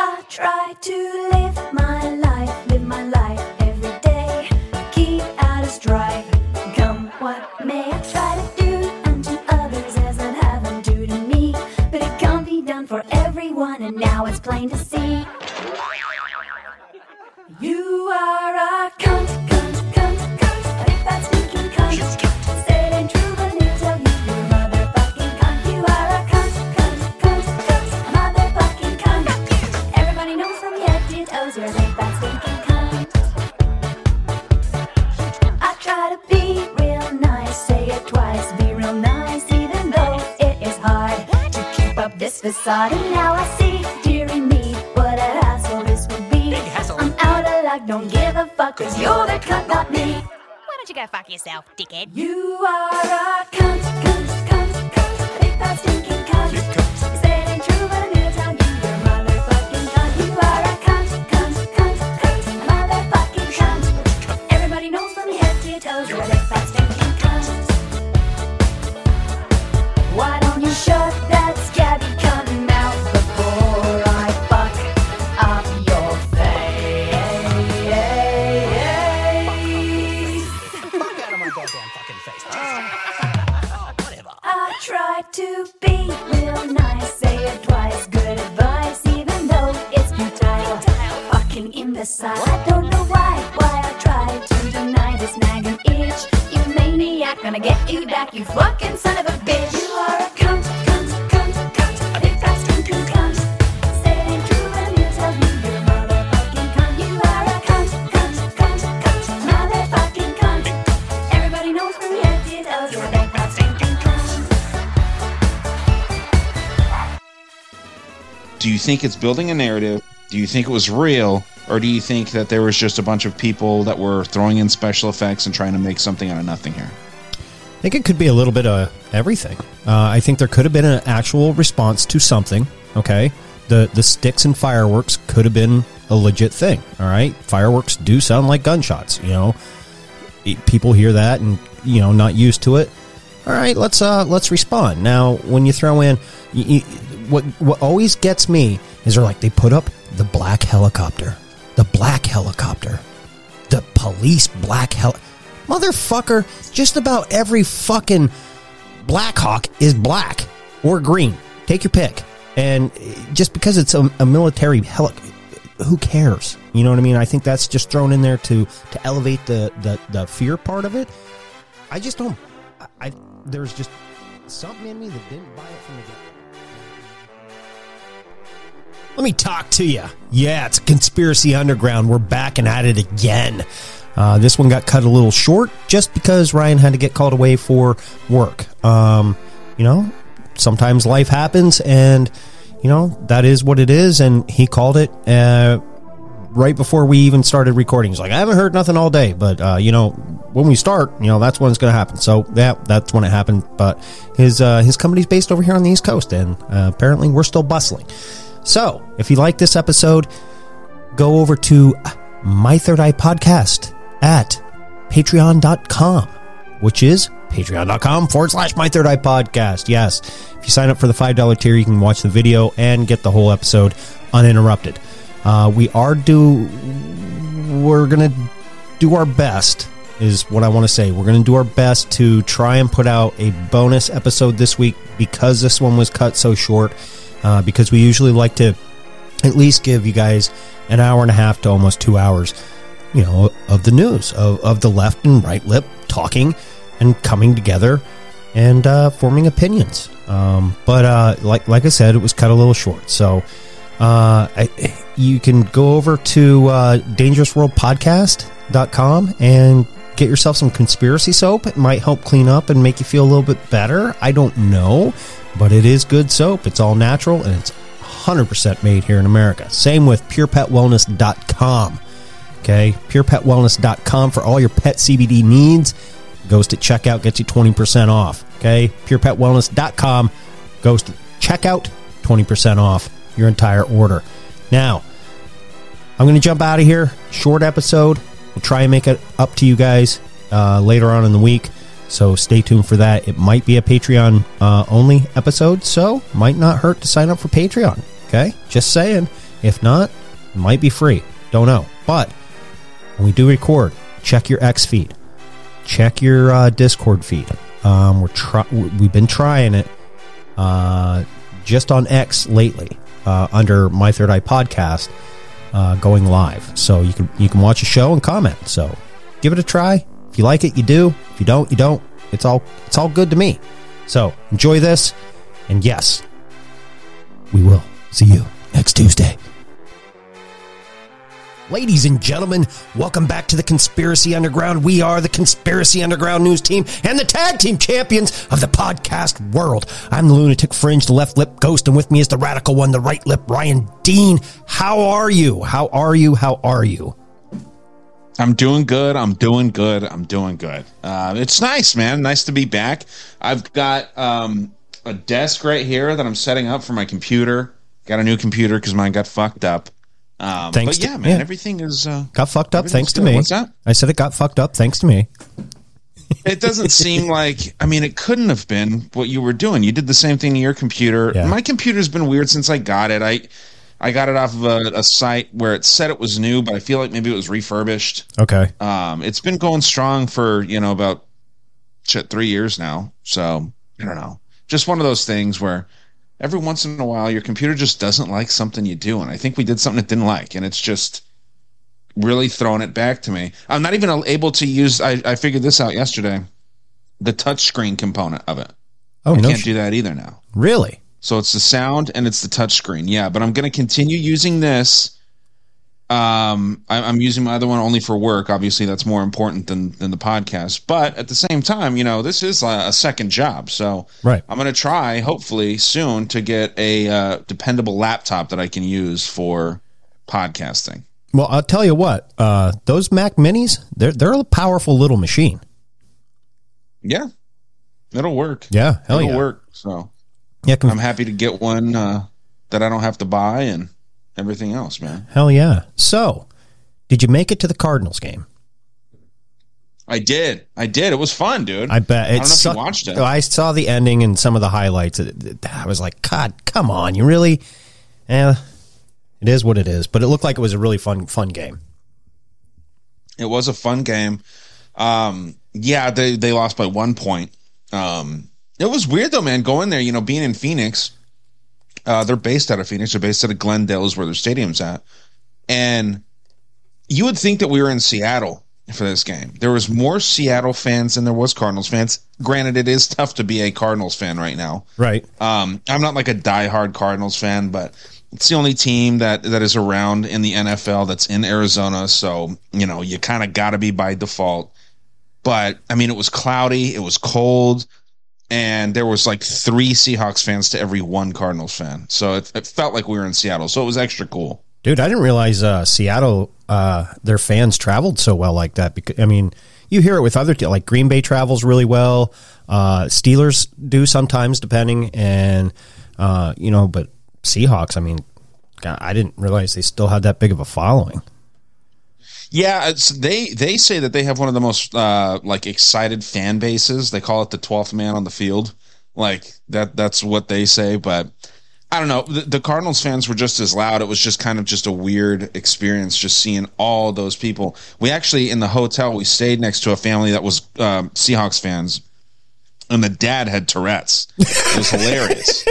I try to live my life every day. Keep out of strife, come what may. I try to do unto others as I'd have them do to me, but it can't be done for everyone, and now it's plain to see. You are a cunt, cunt. But if that's speaking cunt, said and true, but it'll tell you you're a motherfucking cunt. You are a cunt, a motherfucking cunt. Everybody knows from yet it owes your name. This facade, and now I see, dearie me, what an asshole this would be. Big hassle. I'm out of luck, don't give a fuck, cause you're the cunt, not me. Why don't you go fuck yourself, dickhead? You are a cunt, cunt, cunt, cunt, a big fat stinking cunt. You cunt. This ain't true, but I'm gonna tell you, you're a motherfucking cunt. You are a cunt, cunt, cunt, cunt, a motherfucking cunt. Everybody knows from head to toes, you're a big fat stinking cunt. Why don't you shut that scabby to be real nice, say it twice, good advice, even though it's futile, fucking imbecile. I don't know why I try to deny this nagging itch. You maniac, gonna get you back, you fucking son of a bitch. You are a cunt, cunt, cunt, cunt, a big fat stinking cunt. Say it ain't true, but I'm gonna tell you, you're a motherfucking cunt. You are a cunt, cunt, cunt, cunt, motherfucking cunt. Everybody knows from here to toes, you're a big fat stinking cunt. Do you think it's building a narrative? Do you think it was real? Or do you think that there was just a bunch of people that were throwing in special effects and trying to make something out of nothing here? I think it could be a little bit of everything. I think there could have been an actual response to something, okay? The sticks and fireworks could have been a legit thing, all right? Fireworks do sound like gunshots, you know? People hear that and, you know, not used to it. All right, let's respond. Now, when you throw in... What always gets me is they're like, they put up the black helicopter. The black helicopter. The police black Motherfucker, just about every fucking Blackhawk is black or green. Take your pick. And just because it's a military helicopter, who cares? You know what I mean? I think that's just thrown in there to elevate the fear part of it. I just don't... There's just something in me that didn't buy it from the get-go. Let me talk to you. Yeah, it's Conspiracy Underground. We're back and at it again. This one got cut a little short just because Ryan had to get called away for work. You know, sometimes life happens and, you know, that is what it is. And he called it right before we even started recording. He's like, I haven't heard nothing all day. But, you know, when we start, you know, that's when it's going to happen. So that's when it happened. But his company's based over here on the East Coast. And apparently we're still bustling. So, if you like this episode, go over to My Third Eye Podcast at patreon.com, which is patreon.com/My Third Eye Podcast. Yes, if you sign up for the $5 tier, you can watch the video and get the whole episode uninterrupted. We're going to do our best, is what I want to say. We're going to do our best to try and put out a bonus episode this week because this one was cut so short. Because we usually like to at least give you guys an hour and a half to almost 2 hours, you know, of the news, of the left and right lip talking and coming together and forming opinions. But like I said, it was cut a little short. So you can go over to DangerousWorldPodcast.com and get yourself some conspiracy soap. It might help clean up and make you feel a little bit better. I don't know. But it is good soap. It's all natural, and it's 100% made here in America. Same with purepetwellness.com. Okay, purepetwellness.com for all your pet CBD needs. Goes to checkout, gets you 20% off. Okay, purepetwellness.com goes to checkout, 20% off your entire order. Now, I'm going to jump out of here. Short episode. We'll try and make it up to you guys later on in the week. So stay tuned for that. It might be a Patreon only episode, so might not hurt to sign up for Patreon. Okay, just saying. If not, it might be free. Don't know. But when we do record, check your X feed. Check your Discord feed. We've been trying it just on X lately under My Third Eye Podcast going live. So you can watch a show and comment. So give it a try. If you like it, you do. If you don't, you don't. It's all good to me. So enjoy this. And yes, we will see you next Tuesday. Ladies and gentlemen, welcome back to the Conspiracy Underground. We are the Conspiracy Underground News Team and the tag team champions of the podcast world. I'm the lunatic fringe, the left lip ghost, and with me is the radical one, the right lip, Ryan Dean. How are you? How are you? How are you? I'm doing good. I'm doing good. It's nice, man. Nice to be back. I've got a desk right here that I'm setting up for my computer. Got a new computer because mine got fucked up. Thanks, but yeah, man, yeah. Everything is got fucked up thanks to me. What's that? I said it got fucked up thanks to me. It doesn't seem like. I mean, it couldn't have been what you were doing. You did the same thing to your computer. Yeah. My computer's been weird since I got it. I got it off of a site where it said it was new, but I feel like maybe it was refurbished. Okay. It's been going strong for about 3 years now. So I don't know. Just one of those things where. Every once in a while, your computer just doesn't like something you do, and I think we did something it didn't like, and it's just really throwing it back to me. I'm not even able to use. I figured this out yesterday, the touchscreen component of it. Oh, I can't do that either now. Really? So it's the sound and it's the touchscreen. Yeah, but I'm going to continue using this. I'm using my other one only for work. Obviously, that's more important than the podcast. But at the same time, this is a second job. So right. I'm going to try, hopefully soon, to get a dependable laptop that I can use for podcasting. Well, I'll tell you what, those Mac Minis, they're a powerful little machine. Yeah, it'll work. Yeah, it'll work. So yeah, I'm happy to get one that I don't have to buy and. Everything else, man. Hell yeah. So, did you make it to the Cardinals game? I did. It was fun, dude. I bet. I don't know if you watched it. I saw the ending and some of the highlights. I was like, God, come on. You really? It is what it is. But it looked like it was a really fun game. It was a fun game. Yeah, they lost by 1 point. It was weird, though, man, going there, being in Phoenix. They're based out of Phoenix. They're based out of Glendale is where their stadium's at. And you would think that we were in Seattle for this game. There was more Seattle fans than there was Cardinals fans. Granted, it is tough to be a Cardinals fan right now. Right. I'm not like a diehard Cardinals fan, but it's the only team that is around in the NFL that's in Arizona. So, you kind of got to be by default. But, I mean, it was cloudy. It was cold. And there was like 3 Seahawks fans to every 1 Cardinals fan. So it felt like we were in Seattle. So it was extra cool. Dude, I didn't realize Seattle, their fans traveled so well like that. Because, I mean, you hear it with other teams. Like Green Bay travels really well. Steelers do sometimes, depending. And, but Seahawks, I mean, God, I didn't realize they still had that big of a following. Yeah, they say that they have one of the most excited fan bases. They call it the 12th man on the field. Like that's what they say. But I don't know. The Cardinals fans were just as loud. It was just kind of just a weird experience, just seeing all those people. We actually in the hotel we stayed next to a family that was Seahawks fans, and the dad had Tourette's. It was hilarious.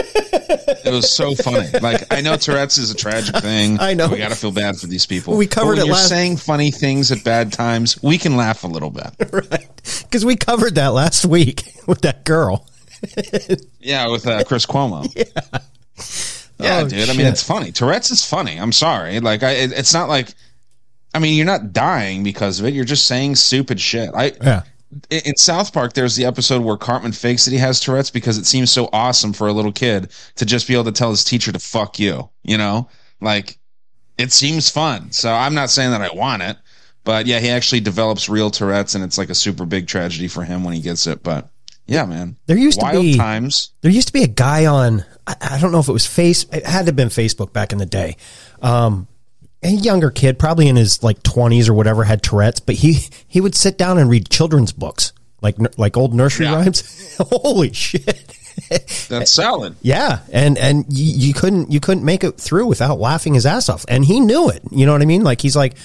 It was so funny. Like, I know Tourette's is a tragic thing. I know. We got to feel bad for these people. We covered it last. Saying funny things at bad times, we can laugh a little bit. Right. Because we covered that last week with that girl. Yeah, with Chris Cuomo. Yeah. Yeah, oh, dude. Shit. I mean, it's funny. Tourette's is funny. I'm sorry. Like, it's not like, I mean, you're not dying because of it. You're just saying stupid shit. Yeah. in South Park, there's the episode where Cartman fakes that he has Tourette's because it seems so awesome for a little kid to just be able to tell his teacher to fuck you, you know? Like, it seems fun. So I'm not saying that I want it, but yeah, he actually develops real Tourette's, and it's like a super big tragedy for him when he gets it. But yeah, man, there used to be a guy on, I don't know if it was it had to have been Facebook back in the day. A younger kid, probably in his like 20s or whatever, had Tourette's, but he would sit down and read children's books, like old nursery rhymes. Holy shit. That's solid. Yeah. And you couldn't make it through without laughing his ass off. And he knew it. You know what I mean? Like, he's like,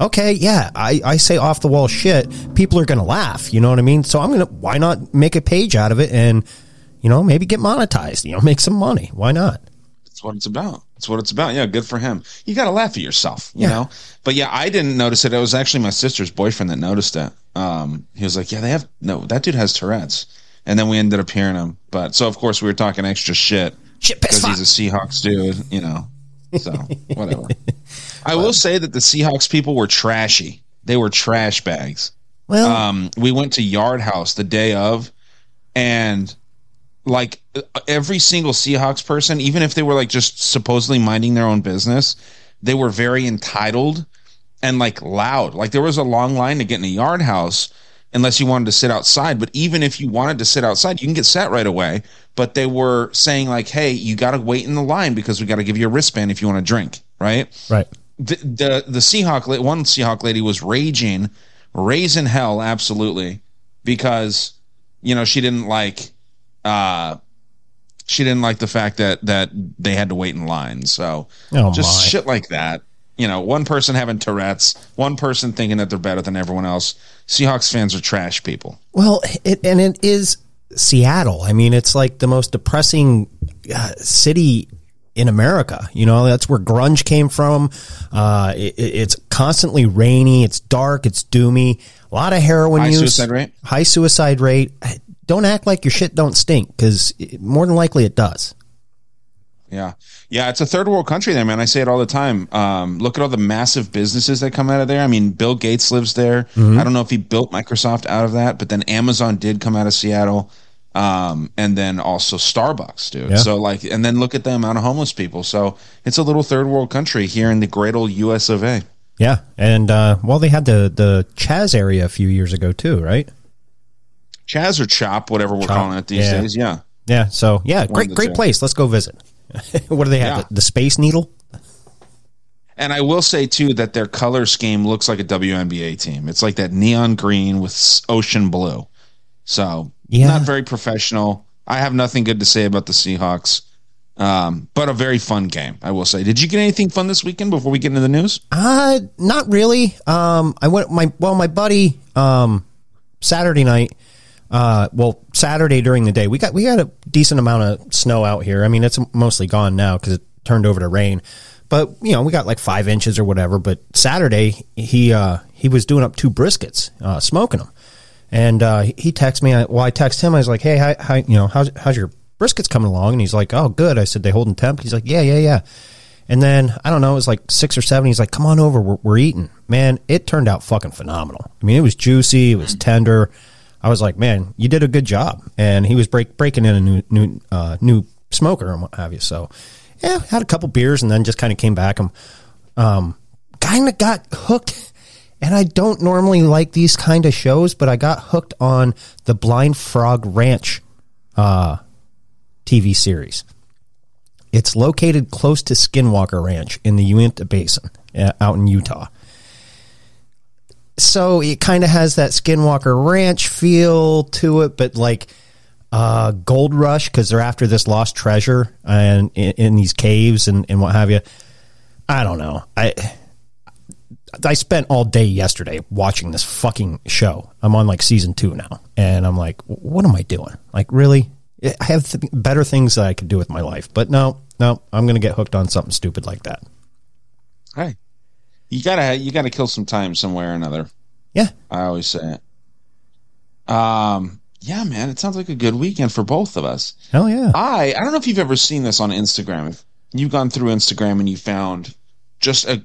okay, yeah, I say off the wall shit. People are going to laugh. You know what I mean? So why not make a page out of it and, you know, maybe get monetized, you know, make some money. Why not? That's what it's about. That's what it's about. Yeah, good for him. You got to laugh at yourself, you know? But yeah, I didn't notice it. It was actually my sister's boyfriend that noticed it. He was like, yeah, that dude has Tourette's. And then we ended up hearing him. But so, of course, we were talking extra shit. Shit, piss, because he's a Seahawks dude, you know? So, whatever. I will say that the Seahawks people were trashy. They were trash bags. Well, we went to Yard House the day of, and like every single Seahawks person, even if they were like just supposedly minding their own business, they were very entitled and like loud. Like, there was a long line to get in a Yard House unless you wanted to sit outside. But even if you wanted to sit outside, you can get sat right away. But they were saying like, hey, you got to wait in the line because we got to give you a wristband if you want to drink. Right. The Seahawk lady was raising hell. Absolutely. Because, you know, she didn't like the fact that they had to wait in line. So shit like that. You know, one person having Tourette's, one person thinking that they're better than everyone else. Seahawks fans are trash people. Well, it is Seattle. I mean, it's like the most depressing city in America. You know, that's where grunge came from. It's constantly rainy. It's dark. It's doomy. A lot of heroin use. High suicide rate. Don't act like your shit don't stink, because more than likely it does. Yeah. Yeah, it's a third world country there, man. I say it all the time. Look at all the massive businesses that come out of there. I mean, Bill Gates lives there. Mm-hmm. I don't know if he built Microsoft out of that, but then Amazon did come out of Seattle. And then also Starbucks, dude. Yeah. So like, and then look at the amount of homeless people. So it's a little third world country here in the great old US of A. Yeah. And they had the Chaz area a few years ago too, right? Chaz or Chop, whatever we're calling it these days. Yeah. Yeah. So, yeah, great place. Let's go visit. What do they have? Yeah. The Space Needle? And I will say, too, that their color scheme looks like a WNBA team. It's like that neon green with ocean blue. So, not very professional. I have nothing good to say about the Seahawks, but a very fun game, I will say. Did you get anything fun this weekend before we get into the news? Not really. My buddy, Saturday night. Saturday during the day, we got a decent amount of snow out here. I mean, it's mostly gone now because it turned over to rain, but you know, we got like 5 inches or whatever. But Saturday he was doing up two briskets, smoking them. And, he texted me, I text him. I was like, hey, hi, you know, how's your briskets coming along? And he's like, oh, good. I said, they holding temp? He's like, yeah. And then, I don't know, it was like 6 or 7. He's like, come on over. We're eating, man. It turned out fucking phenomenal. I mean, it was juicy. It was tender. I was like, man, you did a good job. And he was breaking in a new smoker and what have you. So, yeah, had a couple beers and then just kind of came back and kind of got hooked. And I don't normally like these kind of shows, but I got hooked on the Blind Frog Ranch TV series. It's located close to Skinwalker Ranch in the Uinta Basin out in Utah. So it kind of has that Skinwalker Ranch feel to it, but like Gold Rush, because they're after this lost treasure and in these caves and what have you. I don't know. I spent all day yesterday watching this fucking show. I'm on like season 2 now, and I'm like, what am I doing? Like, really? I have better things that I could do with my life, but no, I'm going to get hooked on something stupid like that. All right. You gotta kill some time somewhere or another. Yeah, I always say it. Yeah, man, it sounds like a good weekend for both of us. Hell yeah! I don't know if you've ever seen this on Instagram. If you've gone through Instagram and you found just a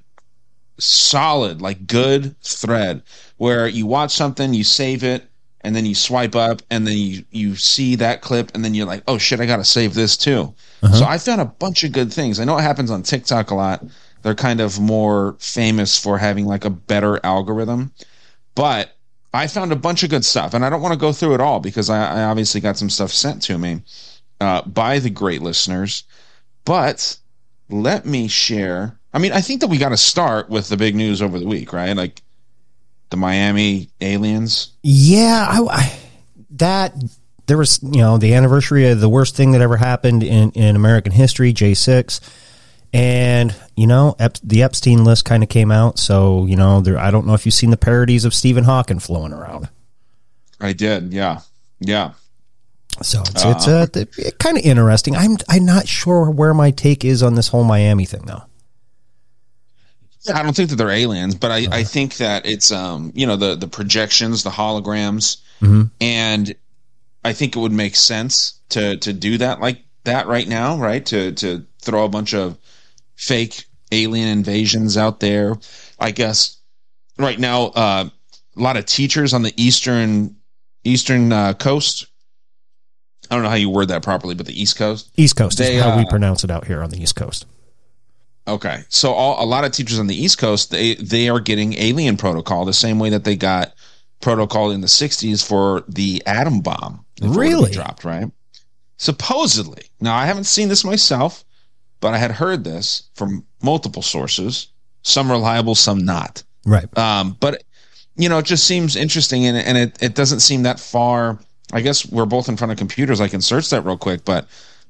solid, like, good thread where you watch something, you save it, and then you swipe up, and then you see that clip, and then you're like, oh shit, I gotta save this too. So I found a bunch of good things. I know it happens on TikTok a lot. They're kind of more famous for having like a better algorithm, but I found a bunch of good stuff, and I don't want to go through it all because I obviously got some stuff sent to me by the great listeners, but let me share. I mean, I think that we got to start with the big news over the week, right? Like the Miami aliens. Yeah. There was, you know, the anniversary of the worst thing that ever happened in American history, J6. And, you know, the Epstein list kind of came out. So, you know, I don't know if you've seen the parodies of Stephen Hawking flowing around. I did. Yeah. Yeah. So it's kind of interesting. I'm not sure where my take is on this whole Miami thing, though. I don't think that they're aliens, but I think that it's, you know, the projections, the holograms, and I think it would make sense to do that like that right now, right? To throw a bunch of fake alien invasions out there. I guess right now, a lot of teachers on the eastern coast. I don't know how you word that properly, but the East Coast. East Coast is how we pronounce it out here on the East Coast. Okay, so a lot of teachers on the East Coast, they are getting alien protocol the same way that they got protocol in the 60s for the atom bomb. Really? Dropped, right? Supposedly. Now, I haven't seen this myself, but I had heard this from multiple sources, some reliable, some not. Right. But, you know, it just seems interesting, and it doesn't seem that far. I guess we're both in front of computers. I can search that real quick, but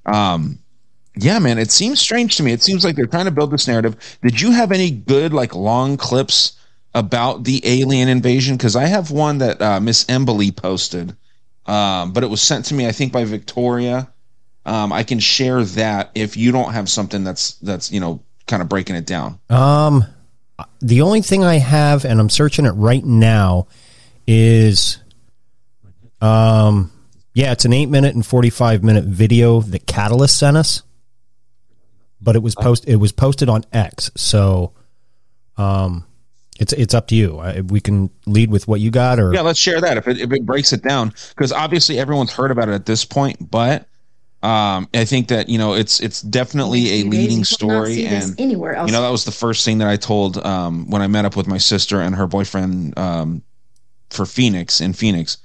yeah, man, it seems strange to me. It seems like they're trying to build this narrative. Did you have any good, like, long clips about the alien invasion? Because I have one that Miss Embly posted, but it was sent to me, I think, by Victoria. I can share that if you don't have something that's you know, kind of breaking it down. The only thing I have, and I'm searching it right now, is yeah, it's an 8-minute and 45-minute video that Catalyst sent us. But it was posted on X, so it's up to you. We can lead with what you got, or yeah, let's share that if it breaks it down, because obviously everyone's heard about it at this point. But I think that, you know, it's definitely a leading story, and anywhere else. You know, that was the first thing that I told when I met up with my sister and her boyfriend for Phoenix in Phoenix.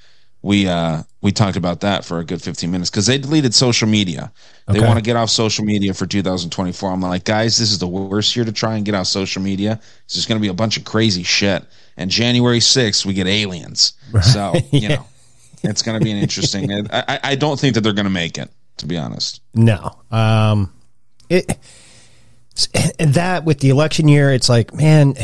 We talked about that for a good 15 minutes because they deleted social media. Okay. They want to get off social media for 2024. I'm like, guys, this is the worst year to try and get off social media. It's just going to be a bunch of crazy shit. And January 6th, we get aliens. Right. So, you know, it's going to be an interesting. I don't think that they're going to make it, to be honest. No. That with the election year, it's like, man,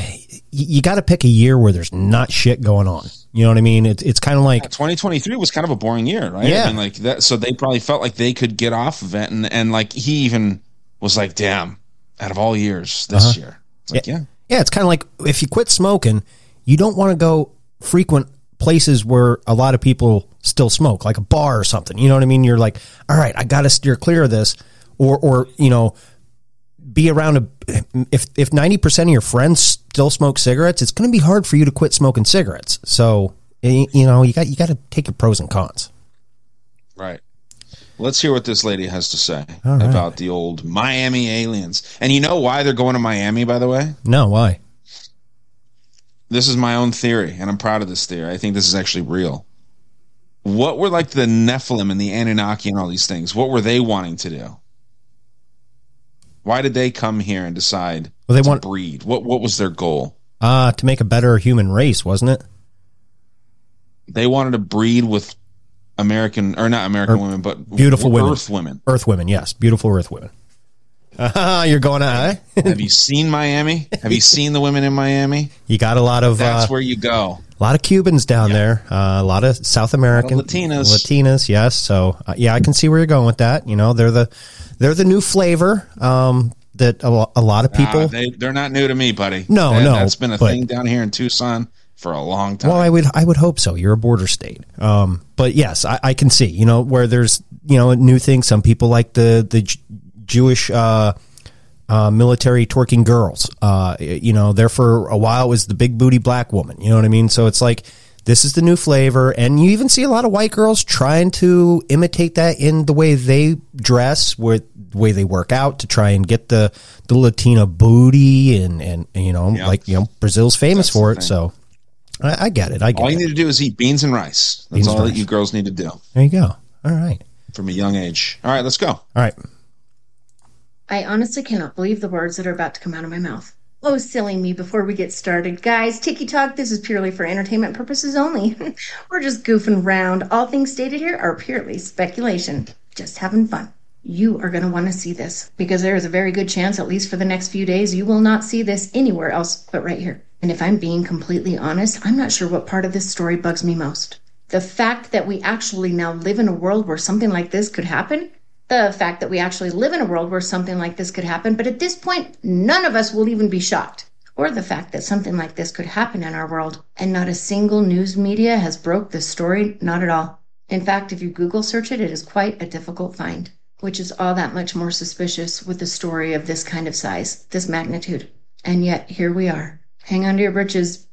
you got to pick a year where there's not shit going on. You know what I mean? It's kind of like 2023 was kind of a boring year, right? Yeah. I mean, like that. So they probably felt like they could get off of it, and like he even was like, "Damn, out of all years, this year." It's like, yeah. It's kind of like if you quit smoking, you don't want to go frequent places where a lot of people still smoke, like a bar or something. You know what I mean? You're like, all right, I got to steer clear of this, or you know, be around if 90% of your friends still smoke cigarettes, it's going to be hard for you to quit smoking cigarettes. So, you know, you got to take your pros and cons. Right. Let's hear what this lady has to say about the old Miami aliens. And you know why they're going to Miami, by the way? No, why? This is my own theory, and I'm proud of this theory. I think this is actually real. What were, like, the Nephilim and the Anunnaki and all these things? What were they wanting to do? Why did they come here and decide to breed? What was their goal? To make a better human race, wasn't it? They wanted to breed with not American women, but beautiful women. Earth women. Earth women, yes. Beautiful Earth women. You're going to, Have you seen Miami? Have you seen the women in Miami? You got a lot of... That's where you go. A lot of Cubans down there. A lot of South American... Latinas, yes. So, yeah, I can see where you're going with that. You know, they're the new flavor that a lot of people... they're not new to me, buddy. No. That's been a thing down here in Tucson for a long time. Well, I would hope so. You're a border state. But yes, I can see, you know, where there's, you know, new things. Some people like the Jewish military twerking girls. You know, there for a while was the big booty black woman. You know what I mean? So it's like This is the new flavor. And you even see a lot of white girls trying to imitate that in the way they dress, with the way they work out, to try and get the Latina booty and you know, yeah. Like, you know, Brazil's famous for it. So I get it. I get all you need to do is eat beans and rice. That's all that you girls need to do. There you go. All right. From a young age. All right, let's go. All right. I honestly cannot believe the words that are about to come out of my mouth. Oh, silly me, before we get started. Guys, Tiki Talk, this is purely for entertainment purposes only. We're just goofing around. All things stated here are purely speculation. Just having fun. You are going to want to see this, because there is a very good chance, at least for the next few days, you will not see this anywhere else but right here. And if I'm being completely honest, I'm not sure what part of this story bugs me most. The fact that we actually now live in a world where something like this could happen. The fact that we actually live in a world where something like this could happen, but at this point, none of us will even be shocked. Or the fact that something like this could happen in our world, and not a single news media has broke this story, not at all. In fact, if you Google search it, it is quite a difficult find, which is all that much more suspicious with a story of this kind of size, this magnitude. And yet, here we are. Hang on to your britches.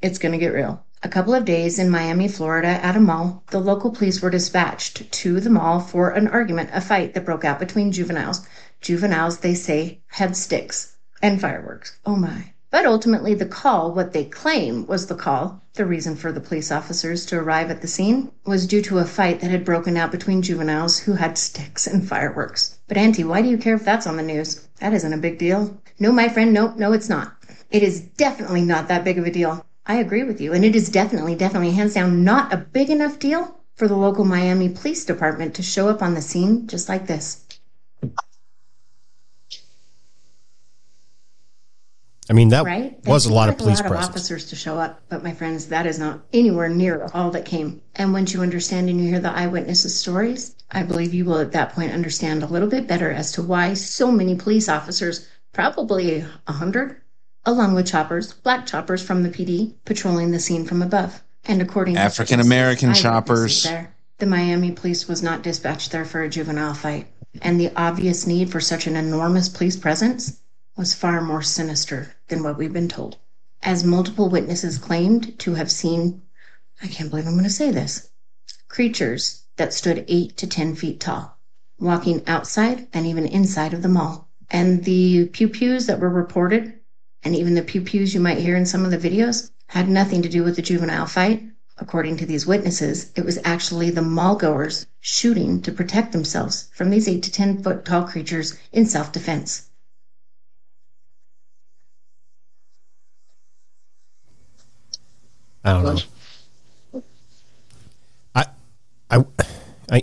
It's going to get real. A couple of days in Miami, Florida, at a mall, the local police were dispatched to the mall for an argument, a fight that broke out between juveniles. Juveniles, they say, had sticks and fireworks. Oh my. But ultimately the call, what they claim was the call, the reason for the police officers to arrive at the scene, was due to a fight that had broken out between juveniles who had sticks and fireworks. But Auntie, why do you care if that's on the news? That isn't a big deal. No, my friend, no, it's not. It is definitely not that big of a deal. I agree with you, and it is definitely, hands down, not a big enough deal for the local Miami Police Department to show up on the scene just like this. I mean, that was a lot of police presence. A lot of officers to show up, but my friends, that is not anywhere near all that came. And once you understand and you hear the eyewitnesses' stories, I believe you will at that point understand a little bit better as to why so many police officers, probably 100, along with choppers, black choppers from the PD, patrolling the scene from above. And according to African-American choppers, the Miami police was not dispatched there for a juvenile fight. And the obvious need for such an enormous police presence was far more sinister than what we've been told. As multiple witnesses claimed to have seen, I can't believe I'm going to say this, creatures that stood 8 to 10 feet tall, walking outside and even inside of the mall. And the pew-pews that were reported, and even the pew-pews you might hear in some of the videos, had nothing to do with the juvenile fight. According to these witnesses, it was actually the mall-goers shooting to protect themselves from these 8 to 10-foot tall creatures in self-defense. I don't know.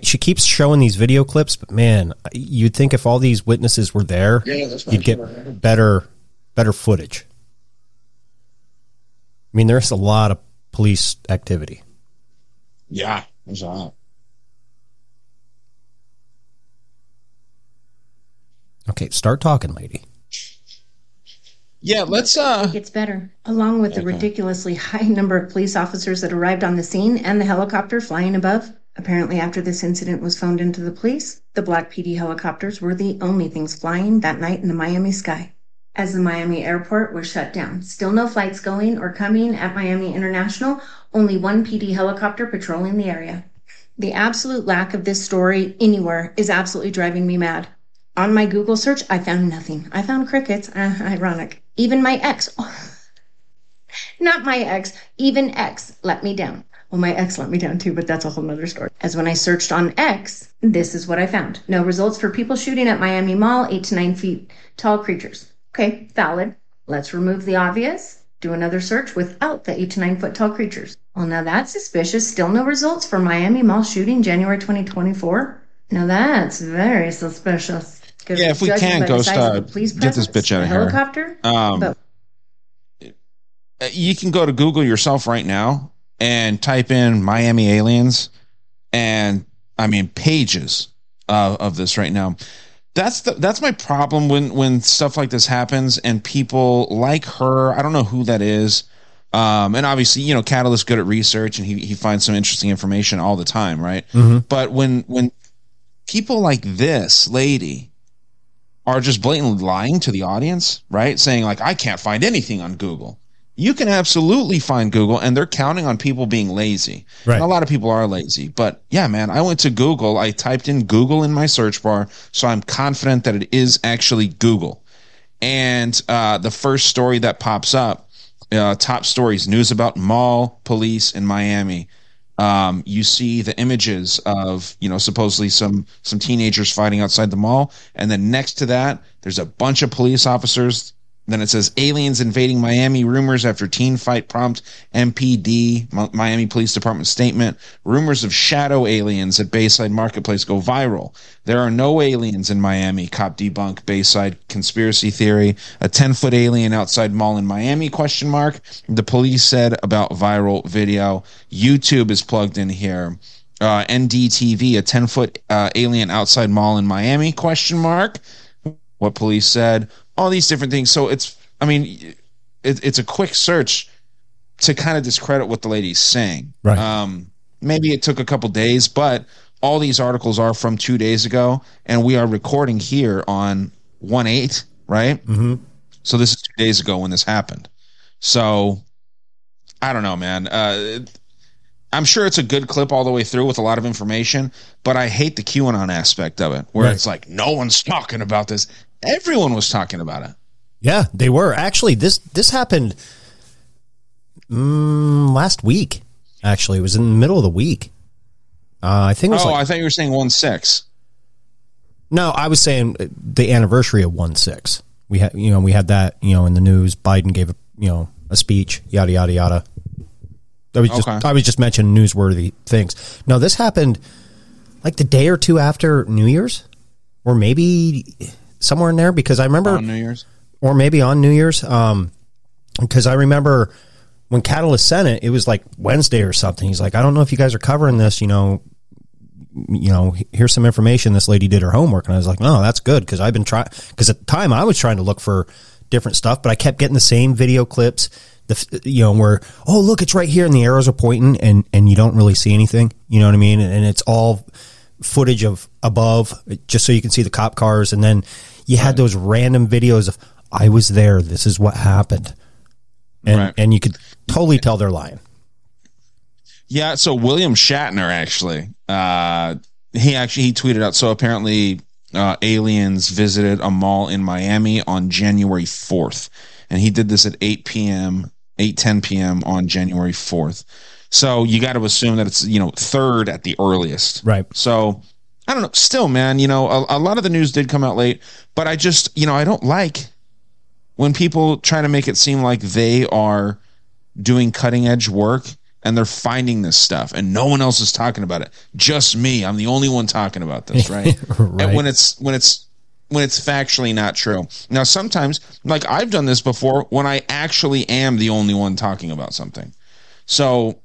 She keeps showing these video clips, but man, you'd think if all these witnesses were there, you'd get better footage. I mean, there's a lot of police activity. Yeah, there's a lot. Okay, start talking, lady. Yeah, let's... It gets better, along with the ridiculously high number of police officers that arrived on the scene and the helicopter flying above. Apparently, after this incident was phoned into the police, the black PD helicopters were the only things flying that night in the Miami sky, as the Miami airport was shut down. Still no flights going or coming at Miami International, only one PD helicopter patrolling the area. The absolute lack of this story anywhere is absolutely driving me mad. On my Google search, I found nothing. I found crickets. Ironic. Even my ex. Not my ex. Even ex let me down. Well, my ex let me down too, but that's a whole nother story. As when I searched on X, this is what I found. No results for people shooting at Miami Mall, 8 to 9 feet tall creatures. Okay, valid. Let's remove the obvious. Do another search without the 8 to 9 foot tall creatures. Well, now that's suspicious. Still no results for Miami Mall shooting January 2024. Now that's very suspicious. Yeah, if we can, Ghost, get this bitch out of here. Helicopter? You can go to Google yourself right now and type in Miami aliens and, I mean, pages of this right now. That's my problem when stuff like this happens and people like her, I don't know who that is. And obviously, you know, Catalyst's good at research and he finds some interesting information all the time, right? Mm-hmm. But when people like this lady are just blatantly lying to the audience, right? Saying like, I can't find anything on Google. you can absolutely find Google, and they're counting on people being lazy. Right. And a lot of people are lazy, but yeah, man, I went to Google. I typed in Google in my search bar, so I'm confident that it is actually Google. And the first story that pops up, top stories, news about mall police in Miami. You see the images of, you know, supposedly some teenagers fighting outside the mall. And then next to that, there's a bunch of police officers. Then it says aliens invading Miami, rumors after teen fight prompt MPD, Miami Police Department statement. Rumors of shadow aliens at Bayside Marketplace go viral. There are no aliens in Miami, cop debunk Bayside conspiracy theory. A 10-foot alien outside mall in Miami, question mark. The police said about viral video. YouTube is plugged in here. NDTV, a 10-foot alien outside mall in Miami, question mark. What police said. All these different things. So it's, I mean, it's a quick search to kind of discredit what the lady's saying. Right. Maybe it took a couple days, but all these articles are from 2 days ago, and we are recording here on 1/8, right? Mm-hmm. So this is 2 days ago when this happened. So I don't know, man. I'm sure it's a good clip all the way through with a lot of information, but I hate the QAnon aspect of it, where Right. It's like, no one's talking about this. Everyone was talking about it. Yeah, they were. Actually, this happened last week. Actually, it was in the middle of the week. I think. It was I thought you were saying 1/6. No, I was saying the anniversary of 1/6. We had that, you know, in the news. Biden gave a speech. Yada yada yada. I was just mentioning newsworthy things. No, this happened like the day or two after New Year's, or maybe. Somewhere in there, because I remember on New Year's, or maybe on New Year's, because I remember when Catalyst sent it, it was like Wednesday or something. He's like, I don't know if you guys are covering this, you know, here's some information. This lady did her homework, and I was like, no, that's good, because I've been trying. Because at the time, I was trying to look for different stuff, but I kept getting the same video clips. Where look, it's right here, and the arrows are pointing, and you don't really see anything. You know what I mean? And it's all footage of above, just so you can see the cop cars, and then. You had those random videos of, I was there, this is what happened. And Right. And you could totally tell they're lying. Yeah, so William Shatner, actually, he tweeted out, so apparently aliens visited a mall in Miami on January 4th. And he did this at 8:10 p.m. on January 4th. So you got to assume that it's, 3rd at the earliest. Right. So I don't know. Still, man, a lot of the news did come out late, but I just, I don't like when people try to make it seem like they are doing cutting edge work and they're finding this stuff and no one else is talking about it. Just me. I'm the only one talking about this, right? Right. And when it's factually not true. Now, sometimes, like I've done this before, when I actually am the only one talking about something. So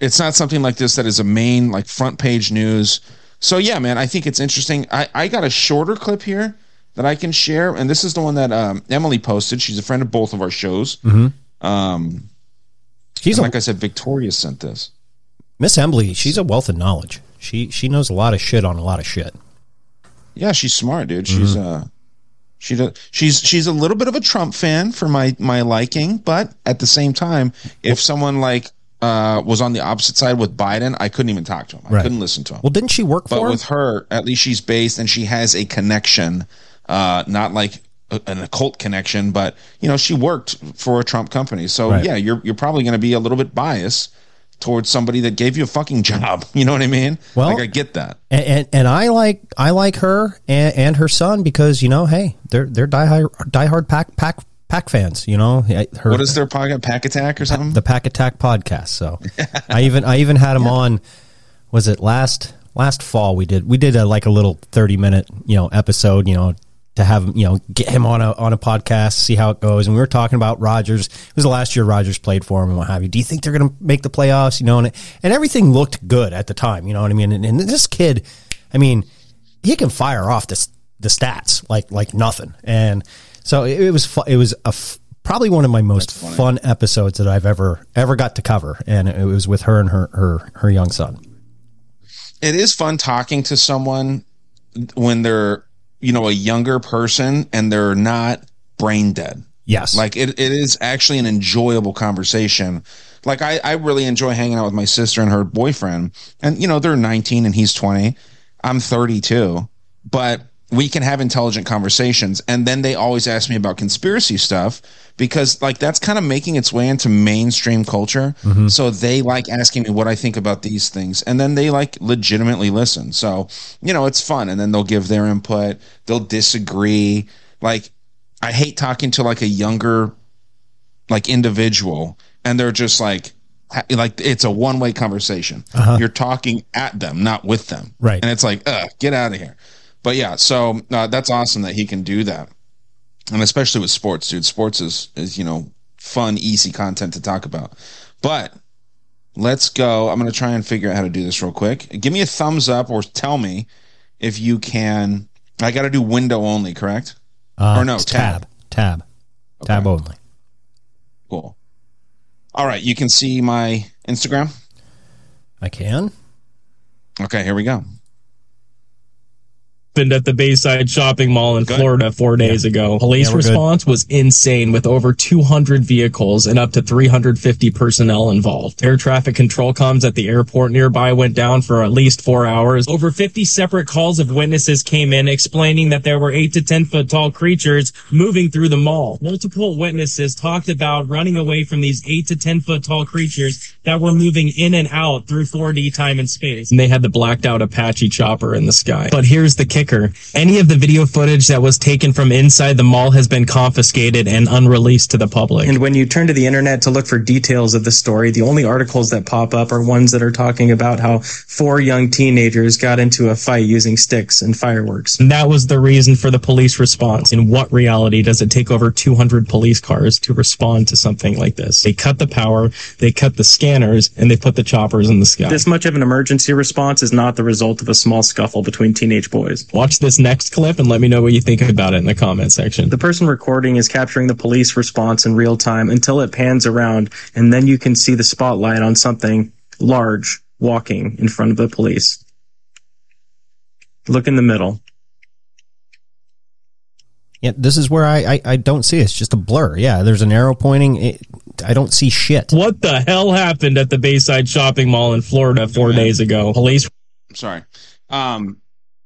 it's not something like this that is a main, like, front page news. So, yeah, man, I think it's interesting. I got a shorter clip here that I can share, and this is the one that Emily posted. She's a friend of both of our shows. Mm-hmm. Like I said, Victoria sent this. Miss Emily, she's a wealth of knowledge. She knows a lot of shit on a lot of shit. Yeah, she's smart, dude. Mm-hmm. She's a little bit of a Trump fan for my liking, but at the same time, if someone like was on the opposite side with Biden, I couldn't even talk to him. I couldn't listen to him. Well, didn't she work for him? But with her, at least she's based and she has a connection, not like an occult connection, but she worked for a Trump company. So yeah, you're probably going to be a little bit biased towards somebody that gave you a fucking job. You know what I mean? Well, like, I get that. And I like her and her son, because hey, they're diehard Pack fans, her, what is their podcast? Pack Attack or something? The Pack Attack podcast. So I even had them on. Was it last fall? We did a little 30-minute episode, to have him, get him on a podcast, see how it goes. And we were talking about Rodgers. It was the last year Rodgers played for him and what have you. Do you think they're going to make the playoffs? And everything looked good at the time. You know what I mean? And this kid, I mean, he can fire off the stats like nothing. And so it was probably one of my most fun episodes that I've ever got to cover, and it was with her and her young son. It is fun talking to someone when they're a younger person and they're not brain dead. Yes. Like it is actually an enjoyable conversation. Like I really enjoy hanging out with my sister and her boyfriend, and you know, they're 19 and he's 20. I'm 32, but we can have intelligent conversations. And then they always ask me about conspiracy stuff because like that's kind of making its way into mainstream culture. Mm-hmm. So they like asking me what I think about these things. And then they like legitimately listen. So, you know, it's fun. And then they'll give their input. They'll disagree. Like I hate talking to like a younger, like individual, and they're just like it's a one-way conversation. Uh-huh. You're talking at them, not with them. Right. And it's like, get out of here. But yeah, so that's awesome that he can do that. And especially with sports, dude. Sports is, you know, fun, easy content to talk about. But let's go. I'm going to try and figure out how to do this real quick. Give me a thumbs up or tell me if you can. I got to do window only, correct? Or no, tab. Tab. Okay. Tab only. Cool. All right. You can see my Instagram? I can. Okay, here we go. At the Bayside Shopping Mall in Florida 4 days ago. Police response was insane, with over 200 vehicles and up to 350 personnel involved. Air traffic control comms at the airport nearby went down for at least 4 hours. Over 50 separate calls of witnesses came in explaining that there were 8 to 10 foot tall creatures moving through the mall. Multiple witnesses talked about running away from these 8 to 10 foot tall creatures that were moving in and out through 4D time and space. And they had the blacked out Apache chopper in the sky. But here's the kick. Any of the video footage that was taken from inside the mall has been confiscated and unreleased to the public. And when you turn to the internet to look for details of the story, the only articles that pop up are ones that are talking about how 4 young teenagers got into a fight using sticks and fireworks. And that was the reason for the police response. In what reality does it take over 200 police cars to respond to something like this? They cut the power, they cut the scanners, and they put the choppers in the sky. This much of an emergency response is not the result of a small scuffle between teenage boys. Watch this next clip and let me know what you think about it in the comment section. The person recording is capturing the police response in real time until it pans around, and then you can see the spotlight on something large walking in front of the police. Look in the middle. Yeah, this is where I don't see it. It's just a blur. Yeah, there's an arrow pointing. I don't see shit. What the hell happened at the Bayside Shopping Mall in Florida 4 days ago? Police. Sorry.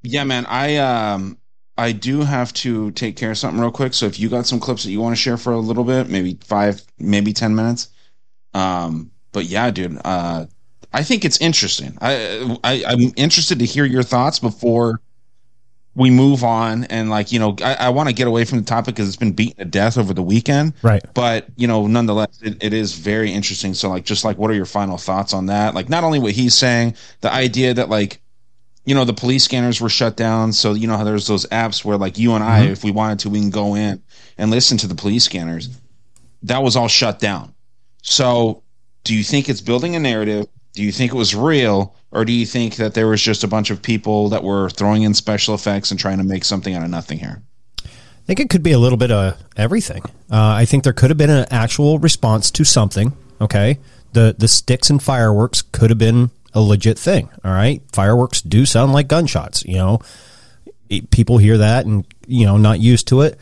Yeah, man, I do have to take care of something real quick. So if you got some clips that you want to share for a little bit, maybe 5, maybe 10 minutes. But yeah, dude, I think it's interesting. I'm interested to hear your thoughts before we move on. And like, you know, I want to get away from the topic because it's been beaten to death over the weekend. Right. But, you know, nonetheless, it is very interesting. So like, just like, what are your final thoughts on that? Like, not only what he's saying, the idea that like, you know, the police scanners were shut down. So, you know, how there's those apps where like you and I, if we wanted to, we can go in and listen to the police scanners. That was all shut down. So do you think it's building a narrative? Do you think it was real? Or do you think that there was just a bunch of people that were throwing in special effects and trying to make something out of nothing here? I think it could be a little bit of everything. I think there could have been an actual response to something. Okay. The sticks and fireworks could have been a legit thing. All right. Fireworks do sound like gunshots. You know, people hear that and, you know, not used to it.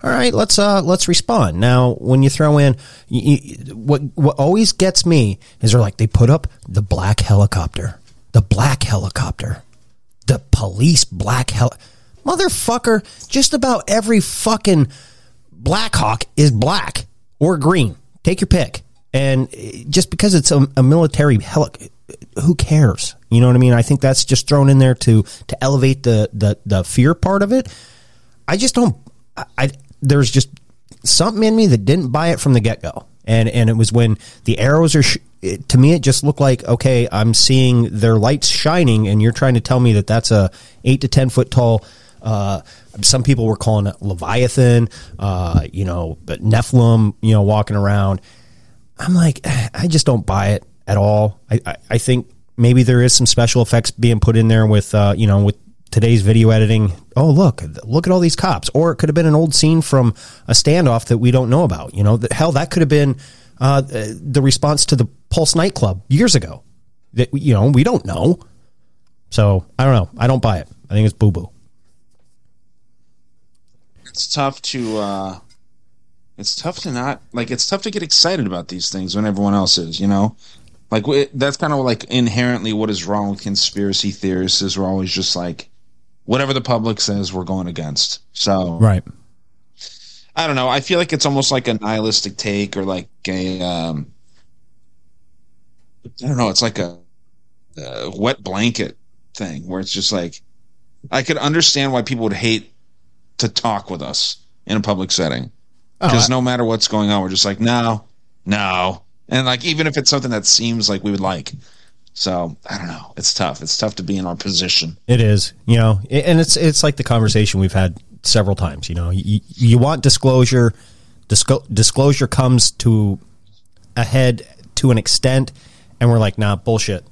All right. Let's respond. Now, when you throw in what always gets me is they're like, they put up the black helicopter, the police black motherfucker. Just about every fucking Black Hawk is black or green. Take your pick. And just because it's a military helicopter, who cares? You know what I mean? I think that's just thrown in there to elevate the fear part of it. I just don't. There's just something in me that didn't buy it from the get go, and it was when the arrows are. To me, it just looked like, okay, I'm seeing their lights shining, and you're trying to tell me that that's a 8 to 10 foot tall. Some people were calling it Leviathan, you know, but Nephilim, you know, walking around. I'm like, I just don't buy it at all. I think maybe there is some special effects being put in there with, you know, with today's video editing. Oh, look at all these cops. Or it could have been an old scene from a standoff that we don't know about. You know, hell, that could have been the response to the Pulse nightclub years ago. That, you know, we don't know. So I don't know. I don't buy it. I think it's boo-boo. It's tough to... It's tough to not, like, it's tough to get excited about these things when everyone else is, you know? Like, that's kind of, like, inherently what is wrong with conspiracy theorists is we're always just, like, whatever the public says, we're going against. So, right. I don't know. I feel like it's almost like a nihilistic take or, like, a, I don't know. It's like a wet blanket thing where it's just, like, I could understand why people would hate to talk with us in a public setting. Because no matter what's going on, we're just like, no. And, like, even if it's something that seems like we would like. So, I don't know. It's tough. It's tough to be in our position. It is, you know. And it's like the conversation we've had several times, you know. You want disclosure. Disclosure comes to a head to an extent, and we're like, nah, bullshit.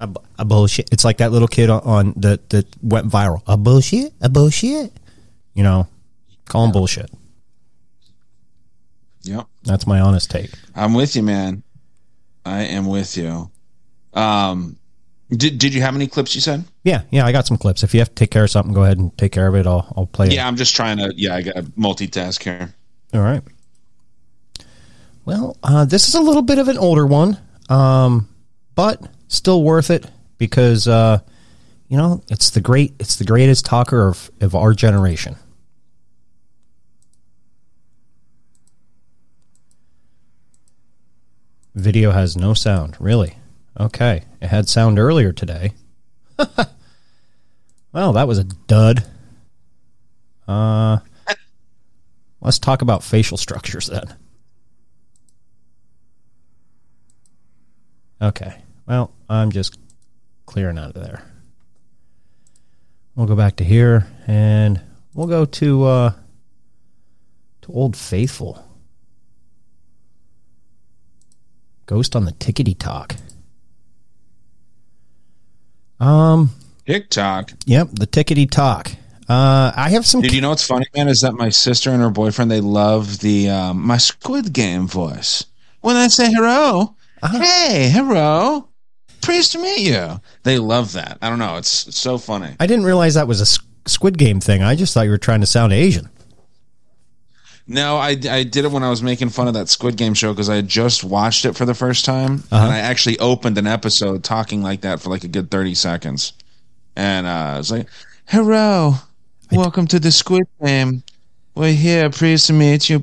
A bullshit. It's like that little kid on that went viral. A bullshit. You know, call him bullshit. Yep. That's my honest take. I'm with you, man. I am with you. Did you have any clips you said? Yeah, I got some clips. If you have to take care of something, go ahead and take care of it. I'll play it. Yeah, I'm just trying to, I got to multitask here. All right. Well, this is a little bit of an older one, but still worth it because, you know, it's the greatest talker of our generation. Video has no sound, really? Okay, it had sound earlier today. Well, that was a dud. Let's talk about facial structures then. Okay, well, I'm just clearing out of there. We'll go back to here, and we'll go to Old Faithful. Ghost on the Tickety Talk. TikTok. Yep, the Tickety Talk. I have some. Dude, you know what's funny, man? Is that my sister and her boyfriend? They love the my Squid Game voice when I say hello. Hey, hello. Pleased to meet you. They love that. I don't know. It's so funny. I didn't realize that was a Squid Game thing. I just thought you were trying to sound Asian. No, I did it when I was making fun of that Squid Game show because I had just watched it for the first time, and I actually opened an episode talking like that for like a good 30 seconds. And I was like, hello, welcome to the Squid Game. We're here, pleased to meet you.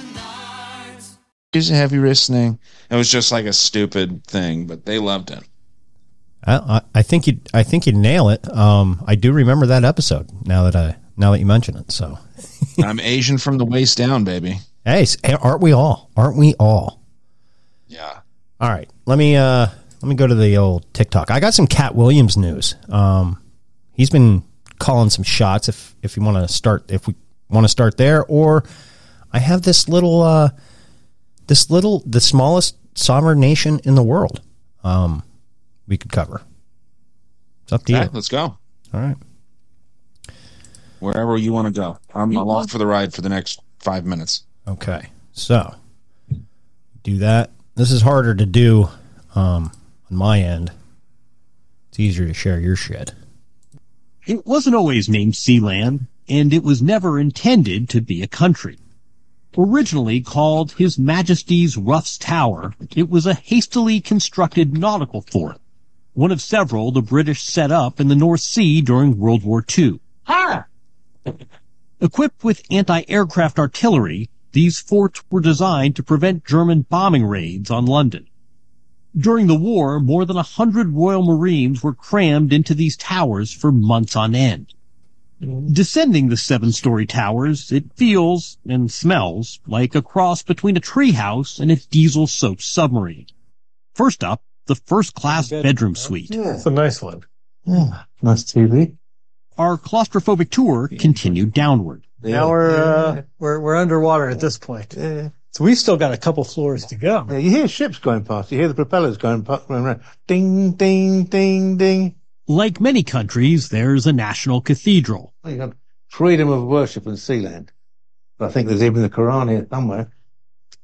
Here's a heavy listening. It was just like a stupid thing, but they loved it. I think you'd nail it. I do remember that episode now that you mention it. So I'm Asian from the waist down, baby. Hey, aren't we all? Aren't we all? Yeah. All right. Let me go to the old TikTok. I got some Katt Williams news. He's been calling some shots. If we want to start there, or I have this little. The smallest sovereign nation in the world we could cover. It's up to you. Let's go. All right. Wherever you want to go. I'm along for the ride for the next 5 minutes. Okay. So, do that. This is harder to do on my end. It's easier to share your shit. It wasn't always named Sealand, and it was never intended to be a country. Originally called His Majesty's Ruff's Tower, it was a hastily constructed nautical fort, one of several the British set up in the North Sea during World War II. Ha! Equipped with anti-aircraft artillery, these forts were designed to prevent German bombing raids on London. During the war, more than 100 Royal Marines were crammed into these towers for months on end. Descending the 7-story towers, it feels and smells like a cross between a treehouse and a diesel-soaked submarine. First up, the first-class bedroom suite. Yeah, it's a nice one. Yeah, nice TV. Our claustrophobic tour continued downward. Now we're underwater at this point. Yeah. So we've still got a couple floors to go. Yeah, you hear ships going past. You hear the propellers going around. Ding, ding, ding, ding. Like many countries, there's a national cathedral. Well, you got freedom of worship in Sealand. I think there's even the Quran here somewhere.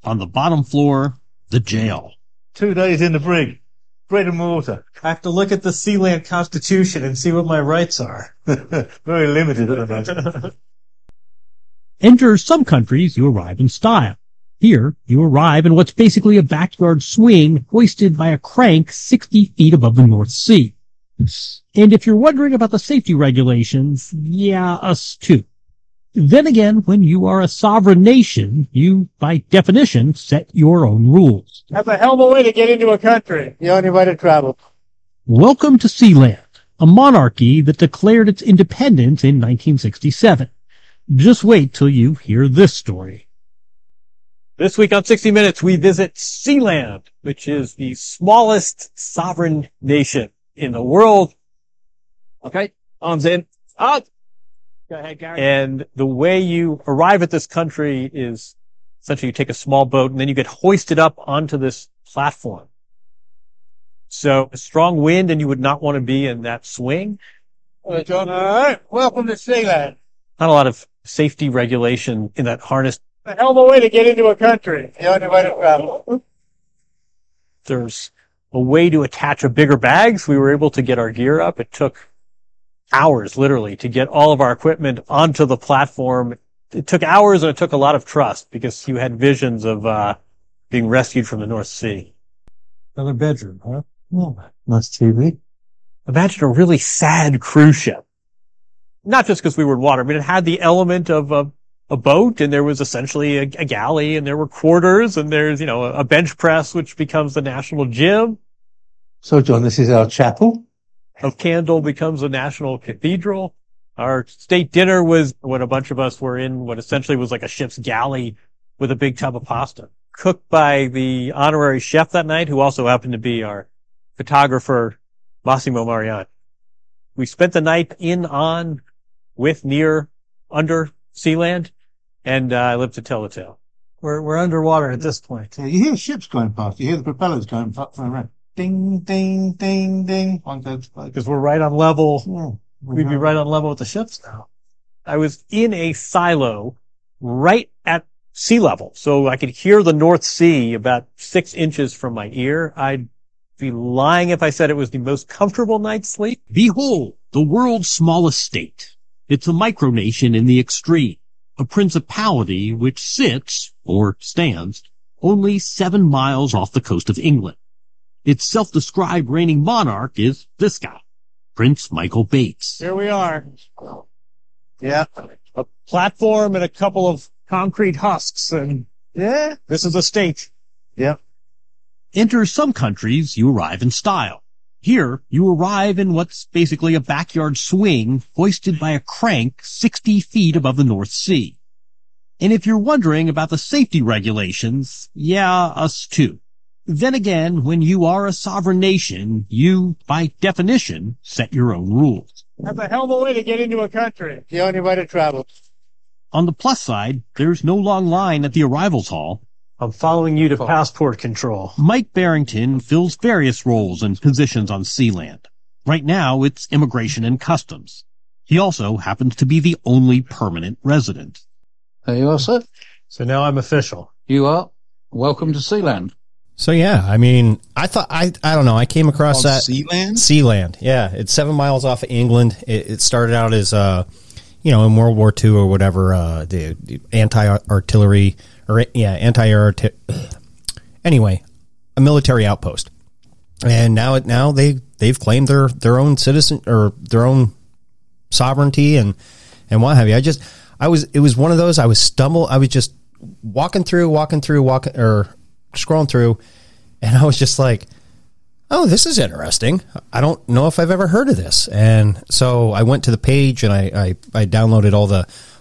On the bottom floor, the jail. 2 days in the brig. Bread and water. I have to look at the Sealand Constitution and see what my rights are. Very limited, I imagine. Enter some countries, you arrive in style. Here, you arrive in what's basically a backyard swing hoisted by a crank 60 feet above the North Sea. And if you're wondering about the safety regulations, yeah, us too. Then again, when you are a sovereign nation, you, by definition, set your own rules. That's a hell of a way to get into a country. The only way to travel. Welcome to Sealand, a monarchy that declared its independence in 1967. Just wait till you hear this story. This week on 60 Minutes, we visit Sealand, which is the smallest sovereign nation in the world. Okay, arms in. Out! Go ahead, Gary. And the way you arrive at this country is essentially you take a small boat and then you get hoisted up onto this platform. So a strong wind and you would not want to be in that swing. Well, John, all right. Welcome to Sealand. Not a lot of safety regulation in that harness. A hell of a way to get into a country. The only way to travel. There's a way to attach a bigger bag. So we were able to get our gear up. It took hours, literally, to get all of our equipment onto the platform. It took hours and it took a lot of trust because you had visions of being rescued from the North Sea. Another bedroom, huh? Oh, nice TV. Imagine a really sad cruise ship. Not just because we were in water. I mean, it had the element of a boat, and there was essentially a galley, and there were quarters, and there's, a bench press, which becomes the national gym. So, John, this is our chapel. A candle becomes a national cathedral. Our state dinner was when a bunch of us were in what essentially was like a ship's galley with a big tub of pasta. Cooked by the honorary chef that night, who also happened to be our photographer, Massimo Mariani. We spent the night under Sealand, and I live to tell the tale. We're underwater at this point. Yeah, you hear ships going past. You hear the propellers going past around. Ding, ding, ding, ding. Because we're right on level. Yeah, we'd be right on level with the ships now. I was in a silo right at sea level. So I could hear the North Sea about 6 inches from my ear. I'd be lying if I said it was the most comfortable night's sleep. Behold, the world's smallest state. It's a micronation in the extreme, a principality which sits, or stands, only 7 miles off the coast of England. Its self-described reigning monarch is this guy, Prince Michael Bates. Here we are. Yeah. A platform and a couple of concrete husks, and yeah, this is a state. Yeah. Enter some countries, you arrive in style. Here, you arrive in what's basically a backyard swing hoisted by a crank 60 feet above the North Sea. And if you're wondering about the safety regulations, yeah, us too. Then again, when you are a sovereign nation, you, by definition, set your own rules. That's a hell of a way to get into a country. The only way to travel. On the plus side, there's no long line at the arrivals hall. I'm following you to passport control. Mike Barrington fills various roles and positions on Sealand. Right now, it's immigration and customs. He also happens to be the only permanent resident. There you are, sir. So now I'm official. You are. Welcome to Sealand. So, yeah, I mean, I don't know. I came across that. Sealand? Sealand, yeah. It's 7 miles off of England. It started out as, in World War II or whatever, the anti-artillery, anyway, a military outpost. And now they've claimed their own citizen or their own sovereignty and what have you. It was one of those, I was just scrolling through, and I was just like, oh, this is interesting. I don't know if I've ever heard of this. And so I went to the page and I downloaded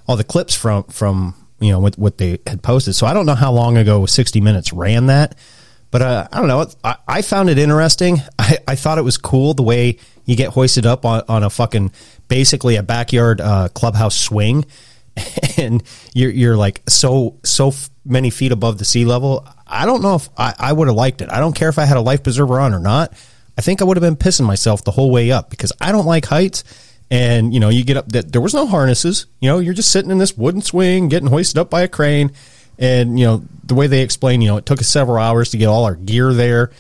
all the clips from what they had posted. So I don't know how long ago 60 Minutes ran that, but I don't know. I found it interesting. I thought it was cool the way you get hoisted up on a fucking, basically a backyard clubhouse swing. and you're like so many feet above the sea level. I don't know if I would have liked it. I don't care if I had a life preserver on or not. I think I would have been pissing myself the whole way up because I don't like heights. And, you know, you get up that there was no harnesses, you know, you're just sitting in this wooden swing, getting hoisted up by a crane. And, you know, the way they explain, you know, it took us several hours to get all our gear there.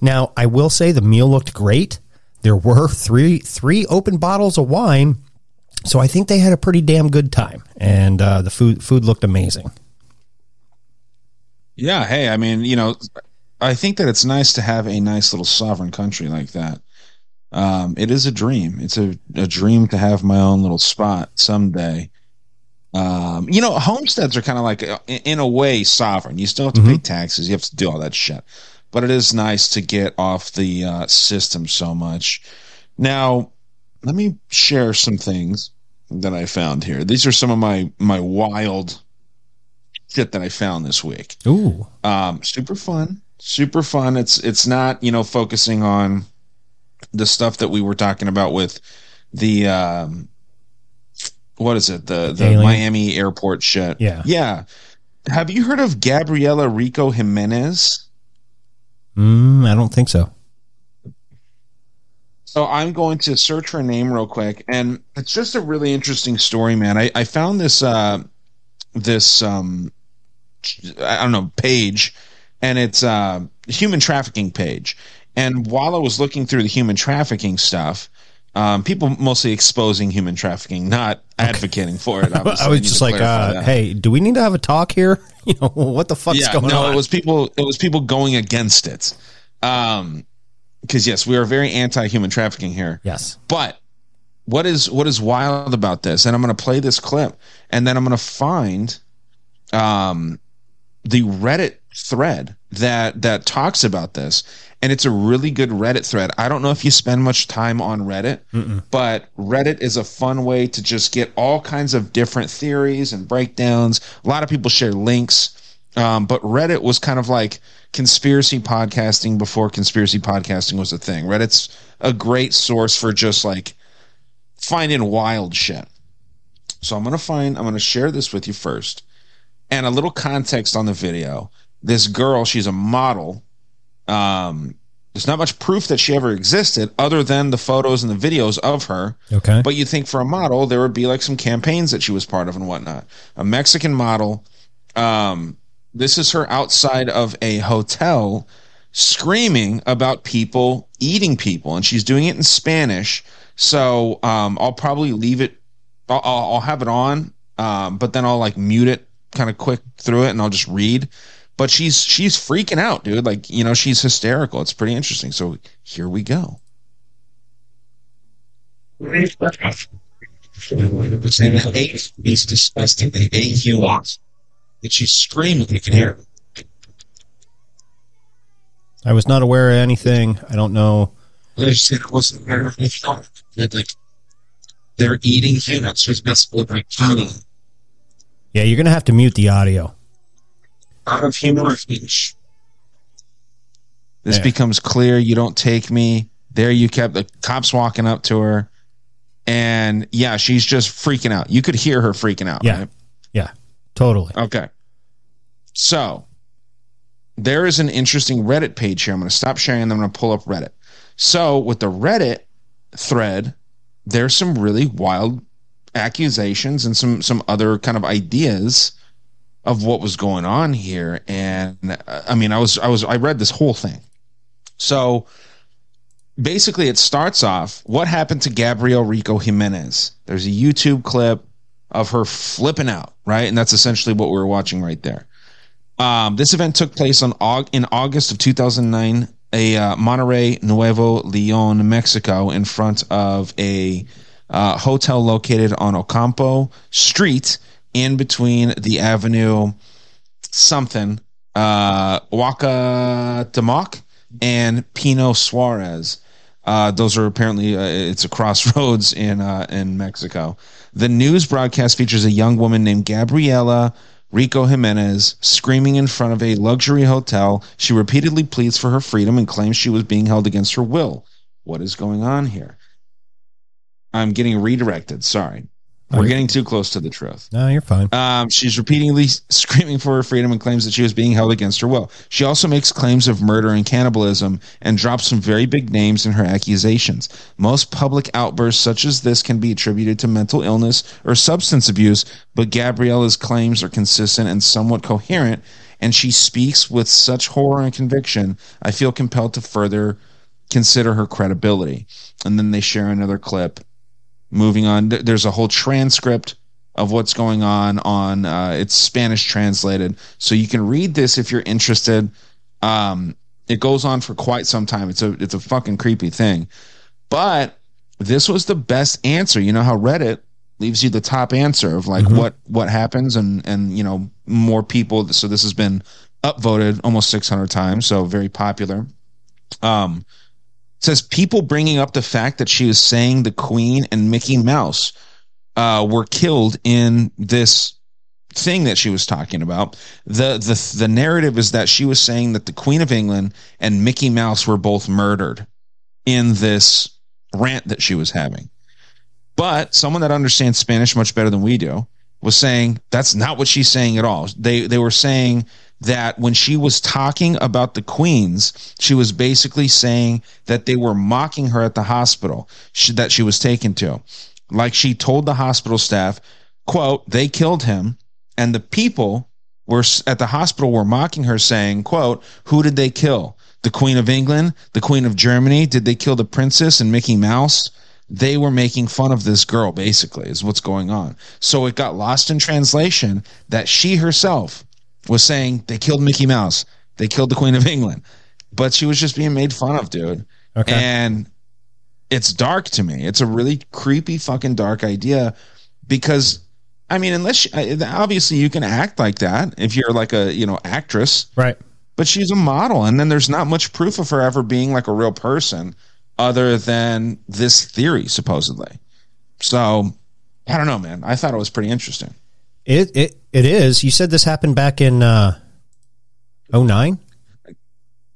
Now, I will say the meal looked great. There were three open bottles of wine. So I think they had a pretty damn good time. And the food looked amazing. Yeah. Hey, I mean, you know, I think that it's nice to have a nice little sovereign country like that. It is a dream. It's a dream to have my own little spot someday. You know, homesteads are kind of like, in a way, sovereign. You still have to pay taxes. You have to do all that shit. But it is nice to get off the system so much. Now, let me share some things that I found here. These are some of my wild shit that I found this week. Ooh. Super fun. It's not, you know, focusing on the stuff that we were talking about with the what is it? The Miami airport shit. Yeah. Have you heard of Gabriela Rico Jimenez? I don't think so. So I'm going to search her name real quick, and it's just a really interesting story, man. I found this I don't know, page, and it's a human trafficking page. And while I was looking through the human trafficking stuff, people mostly exposing human trafficking, not advocating for it. I was just like, hey, do we need to have a talk here? You know, what the fuck's going on? No, it was people going against it. Because yes, we are very anti-human trafficking here. Yes. But what is wild about this? And I'm going to play this clip, and then I'm going to find the Reddit thread that talks about this, and it's a really good Reddit thread. I don't know if you spend much time on Reddit, but Reddit is a fun way to just get all kinds of different theories and breakdowns. A lot of people share links, but Reddit was kind of like conspiracy podcasting before conspiracy podcasting was a thing. Reddit's a great source for just like finding wild shit. So I'm going to share this with you first. And a little context on the video. This girl, she's a model. There's not much proof that she ever existed other than the photos and the videos of her. Okay. But you'd think for a model, there would be like some campaigns that she was part of and whatnot. A Mexican model. This is her outside of a hotel screaming about people eating people. And she's doing it in Spanish. So I'll probably leave it. I'll have it on, but then I'll like mute it kind of quick through it, and I'll just read. But she's freaking out, dude. Like, you know, she's hysterical. It's pretty interesting. So here we go. The hate is disgusting. They hate you lots. And she's screaming. You can hear her. I was not aware of anything. I don't know. They're eating humans. She's not supposed to be. Yeah, you're going to have to mute the audio. Out of human speech. This becomes clear. You don't take me. There you kept the cops walking up to her. And yeah, she's just freaking out. You could hear her freaking out. Yeah, right? Yeah, totally. Okay. So there is an interesting Reddit page here. I'm going to stop sharing them. I'm going to pull up Reddit. So with the Reddit thread, there's some really wild accusations and some other kind of ideas of what was going on here. And I mean, I read this whole thing. So basically it starts off, what happened to Gabriela Rico Jimenez? There's a YouTube clip of her flipping out, right? And that's essentially what we were watching right there. This event took place in August of 2009, Monterrey Nuevo León, Mexico, in front of a hotel located on Ocampo Street in between the Avenue something, Huacatamoc and Pino Suarez. Those are apparently, it's a crossroads in Mexico. The news broadcast features a young woman named Gabriela Rico Jimenez screaming in front of a luxury hotel. She repeatedly pleads for her freedom and claims she was being held against her will. What is going on here? I'm getting redirected. Sorry. We're getting too close to the truth. No, you're fine. She's repeatedly screaming for her freedom and claims that she was being held against her will. She also makes claims of murder and cannibalism and drops some very big names in her accusations. Most public outbursts such as this can be attributed to mental illness or substance abuse, but Gabriella's claims are consistent and somewhat coherent, and she speaks with such horror and conviction, I feel compelled to further consider her credibility. And then they share another clip. Moving on, there's a whole transcript of what's going on it's Spanish translated, so you can read this if you're interested. It goes on for quite some time. It's a fucking creepy thing, but this was the best answer. You know how Reddit leaves you the top answer of like what happens and you know, more people. So this has been upvoted almost 600 times, so very popular. Says people bringing up the fact that she was saying the Queen and Mickey Mouse were killed in this thing that she was talking about. The narrative is that she was saying that the Queen of England and Mickey Mouse were both murdered in this rant that she was having. But someone that understands Spanish much better than we do was saying that's not what she's saying at all. They were saying that when she was talking about the queens, she was basically saying that they were mocking her at the hospital that she was taken to. Like, she told the hospital staff, quote, they killed him, and the people were at the hospital were mocking her, saying, quote, who did they kill? The Queen of England? The Queen of Germany? Did they kill the princess and Mickey Mouse? They were making fun of this girl, basically, is what's going on. So it got lost in translation that she herself was saying they killed Mickey Mouse, they killed the Queen of England, but she was just being made fun of, dude. Okay. And it's dark to me. It's a really creepy, fucking dark idea, because I mean, unless obviously you can act like that if you're like a, you know, actress, right? But she's a model, and then there's not much proof of her ever being like a real person, other than this theory supposedly. So I don't know, man. I thought it was pretty interesting. It is. You said this happened back in 2009?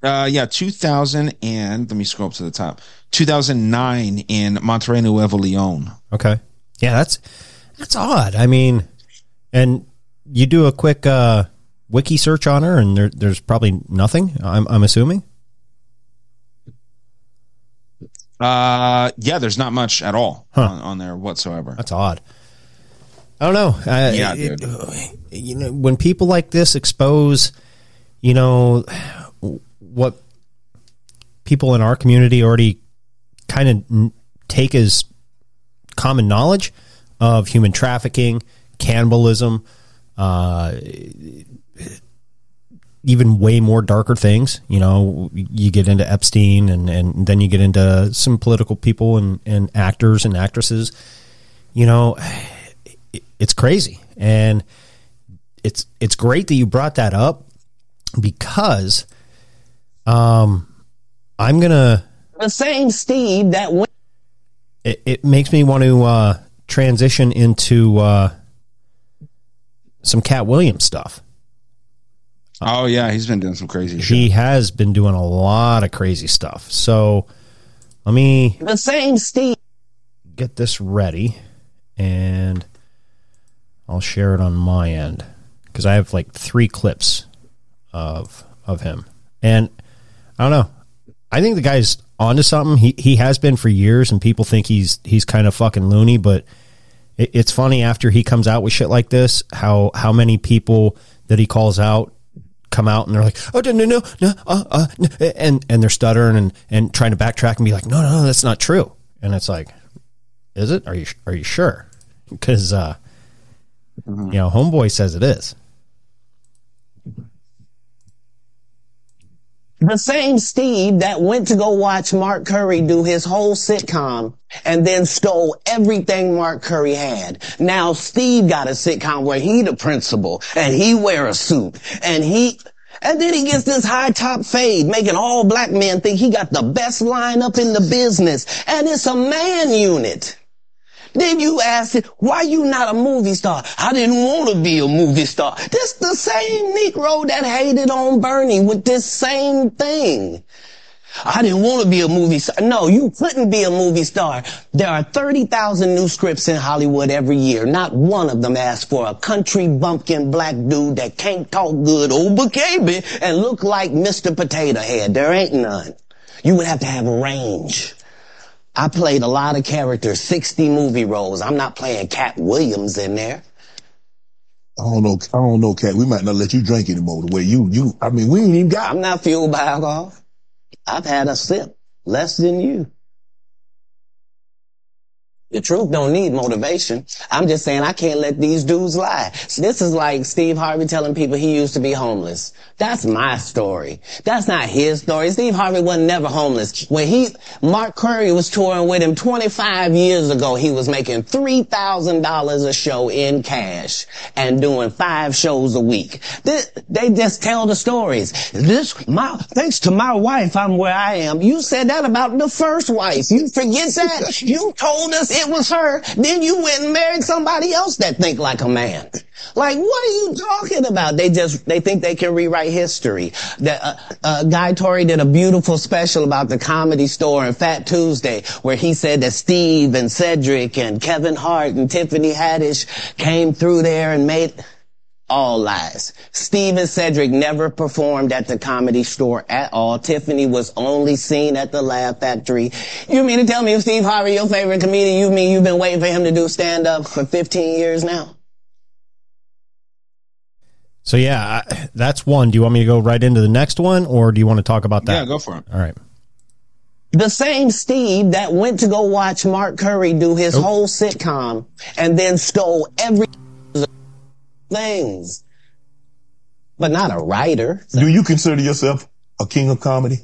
Yeah, 2000 and, let me scroll up to the top, 2009 in Monterrey Nuevo León. Okay. Yeah, that's odd. I mean, and you do a quick wiki search on her and there's probably nothing, I'm assuming? Yeah, there's not much at all on there whatsoever. That's odd. I don't know. Yeah, dude. You know, when people like this expose, you know, what people in our community already kind of take as common knowledge of human trafficking, cannibalism, even way more darker things. You know, you get into Epstein and then you get into some political people and actors and actresses, you know. It's crazy, and it's great that you brought that up, because I'm gonna the same Steve that went. It makes me want to transition into some Katt Williams stuff. Oh yeah, he's been doing some crazy shit. He has been doing a lot of crazy stuff. So let me the same Steve get this ready, and I'll share it on my end, because I have like 3 clips of him. And I don't know. I think the guy's onto something. He has been for years, and people think he's kind of fucking loony, but it's funny after he comes out with shit like this, how many people that he calls out come out and they're like, oh, no, and they're stuttering and trying to backtrack and be like, no, that's not true. And it's like, is it? Are you sure? Because, you know, homeboy says it is. The same Steve that went to go watch Mark Curry do his whole sitcom and then stole everything Mark Curry had. Now Steve got a sitcom where he the principal and he wear a suit and then he gets this high top fade, making all black men think he got the best lineup in the business. And it's a man unit. Then you ask it, why you not a movie star? I didn't want to be a movie star. This the same Negro that hated on Bernie with this same thing. I didn't want to be a movie star. No, you couldn't be a movie star. There are 30,000 new scripts in Hollywood every year. Not one of them asks for a country bumpkin black dude that can't talk good over cable and look like Mr. Potato Head. There ain't none. You would have to have range. I played a lot of characters, 60 movie roles. I'm not playing Katt Williams in there. I don't know, Katt. We might not let you drink anymore the way you, we ain't even got. I'm not fueled by alcohol. I've had a sip, less than you. The truth don't need motivation. I'm just saying I can't let these dudes lie. This is like Steve Harvey telling people he used to be homeless. That's my story. That's not his story. Steve Harvey wasn't never homeless. When Mark Curry was touring with him 25 years ago, he was making $3,000 a show in cash and doing 5 shows a week. They just tell the stories. Thanks to my wife, I'm where I am. You said that about the first wife. You forget that? You told us it was her, then you went and married somebody else that think like a man. Like, what are you talking about? They think they can rewrite history. Guy Tori did a beautiful special about the Comedy Store and Fat Tuesday, where he said that Steve and Cedric and Kevin Hart and Tiffany Haddish came through there and made all lies. Steve and Cedric never performed at the Comedy Store at all. Tiffany was only seen at the Laugh Factory. You mean to tell me if Steve Harvey, your favorite comedian, you mean you've been waiting for him to do stand-up for 15 years now? So, yeah, that's one. Do you want me to go right into the next one, or do you want to talk about that? Yeah, go for it. All right. The same Steve that went to go watch Mark Curry do his whole sitcom and then stole every things, but not a writer. So. Do you consider yourself a king of comedy?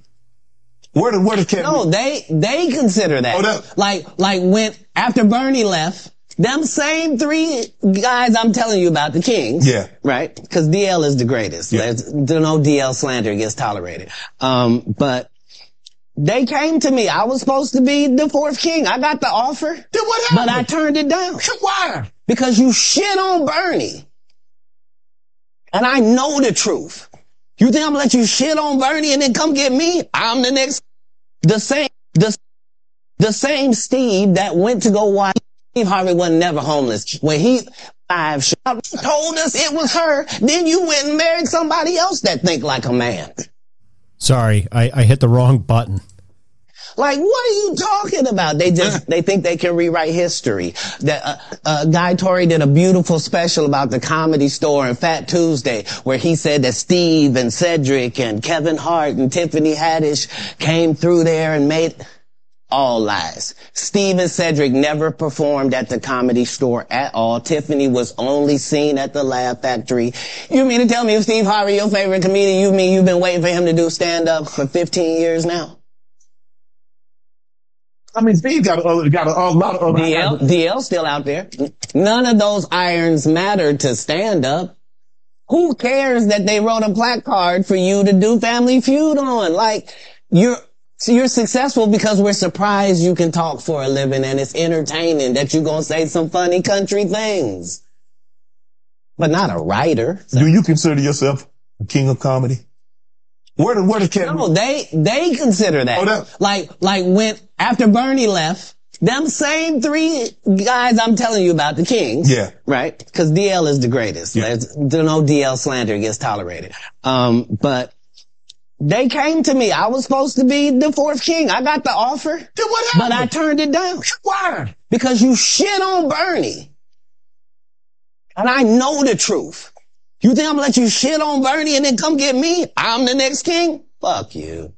Where did Kevin? No, they consider that. Oh, that. Like when after Bernie left, them same 3 guys I'm telling you about, the kings. Yeah. Right? Because DL is the greatest. Yeah. There's no DL slander gets tolerated. But they came to me. I was supposed to be the 4th king. I got the offer. Then what happened? But I turned it down. Why? Because you shit on Bernie. And I know the truth. You think I'm gonna let you shit on Bernie and then come get me? I'm the next. The same Steve that went to go watch. Steve Harvey wasn't never homeless. When he 5 told us it was her, then you went and married somebody else that think like a man. Sorry, I hit the wrong button. Like, what are you talking about? They think they can rewrite history. Guy Tori did a beautiful special about the Comedy Store and Fat Tuesday, where he said that Steve and Cedric and Kevin Hart and Tiffany Haddish came through there and made all lies. Steve and Cedric never performed at the Comedy Store at all. Tiffany was only seen at the Laugh Factory. You mean to tell me if Steve Harvey, your favorite comedian, you mean you've been waiting for him to do stand-up for 15 years now? I mean, Steve got a lot of other irons. DL still out there. None of those irons matter to stand up. Who cares that they wrote a placard for you to do Family Feud on? Like, you're successful because we're surprised you can talk for a living and it's entertaining that you're going to say some funny country things. But not a writer. So. Do you consider yourself a king of comedy? Where did Kevin? No, they consider that. Oh, that. Like when after Bernie left, them same 3 guys I'm telling you about, the kings. Yeah. Right? Because DL is the greatest. Yeah. There's no DL slander gets tolerated. But they came to me. I was supposed to be the 4th king. I got the offer. Then what happened? But I turned it down. Why? Because you shit on Bernie. And I know the truth. You think I'm gonna let you shit on Bernie and then come get me? I'm the next king? Fuck you.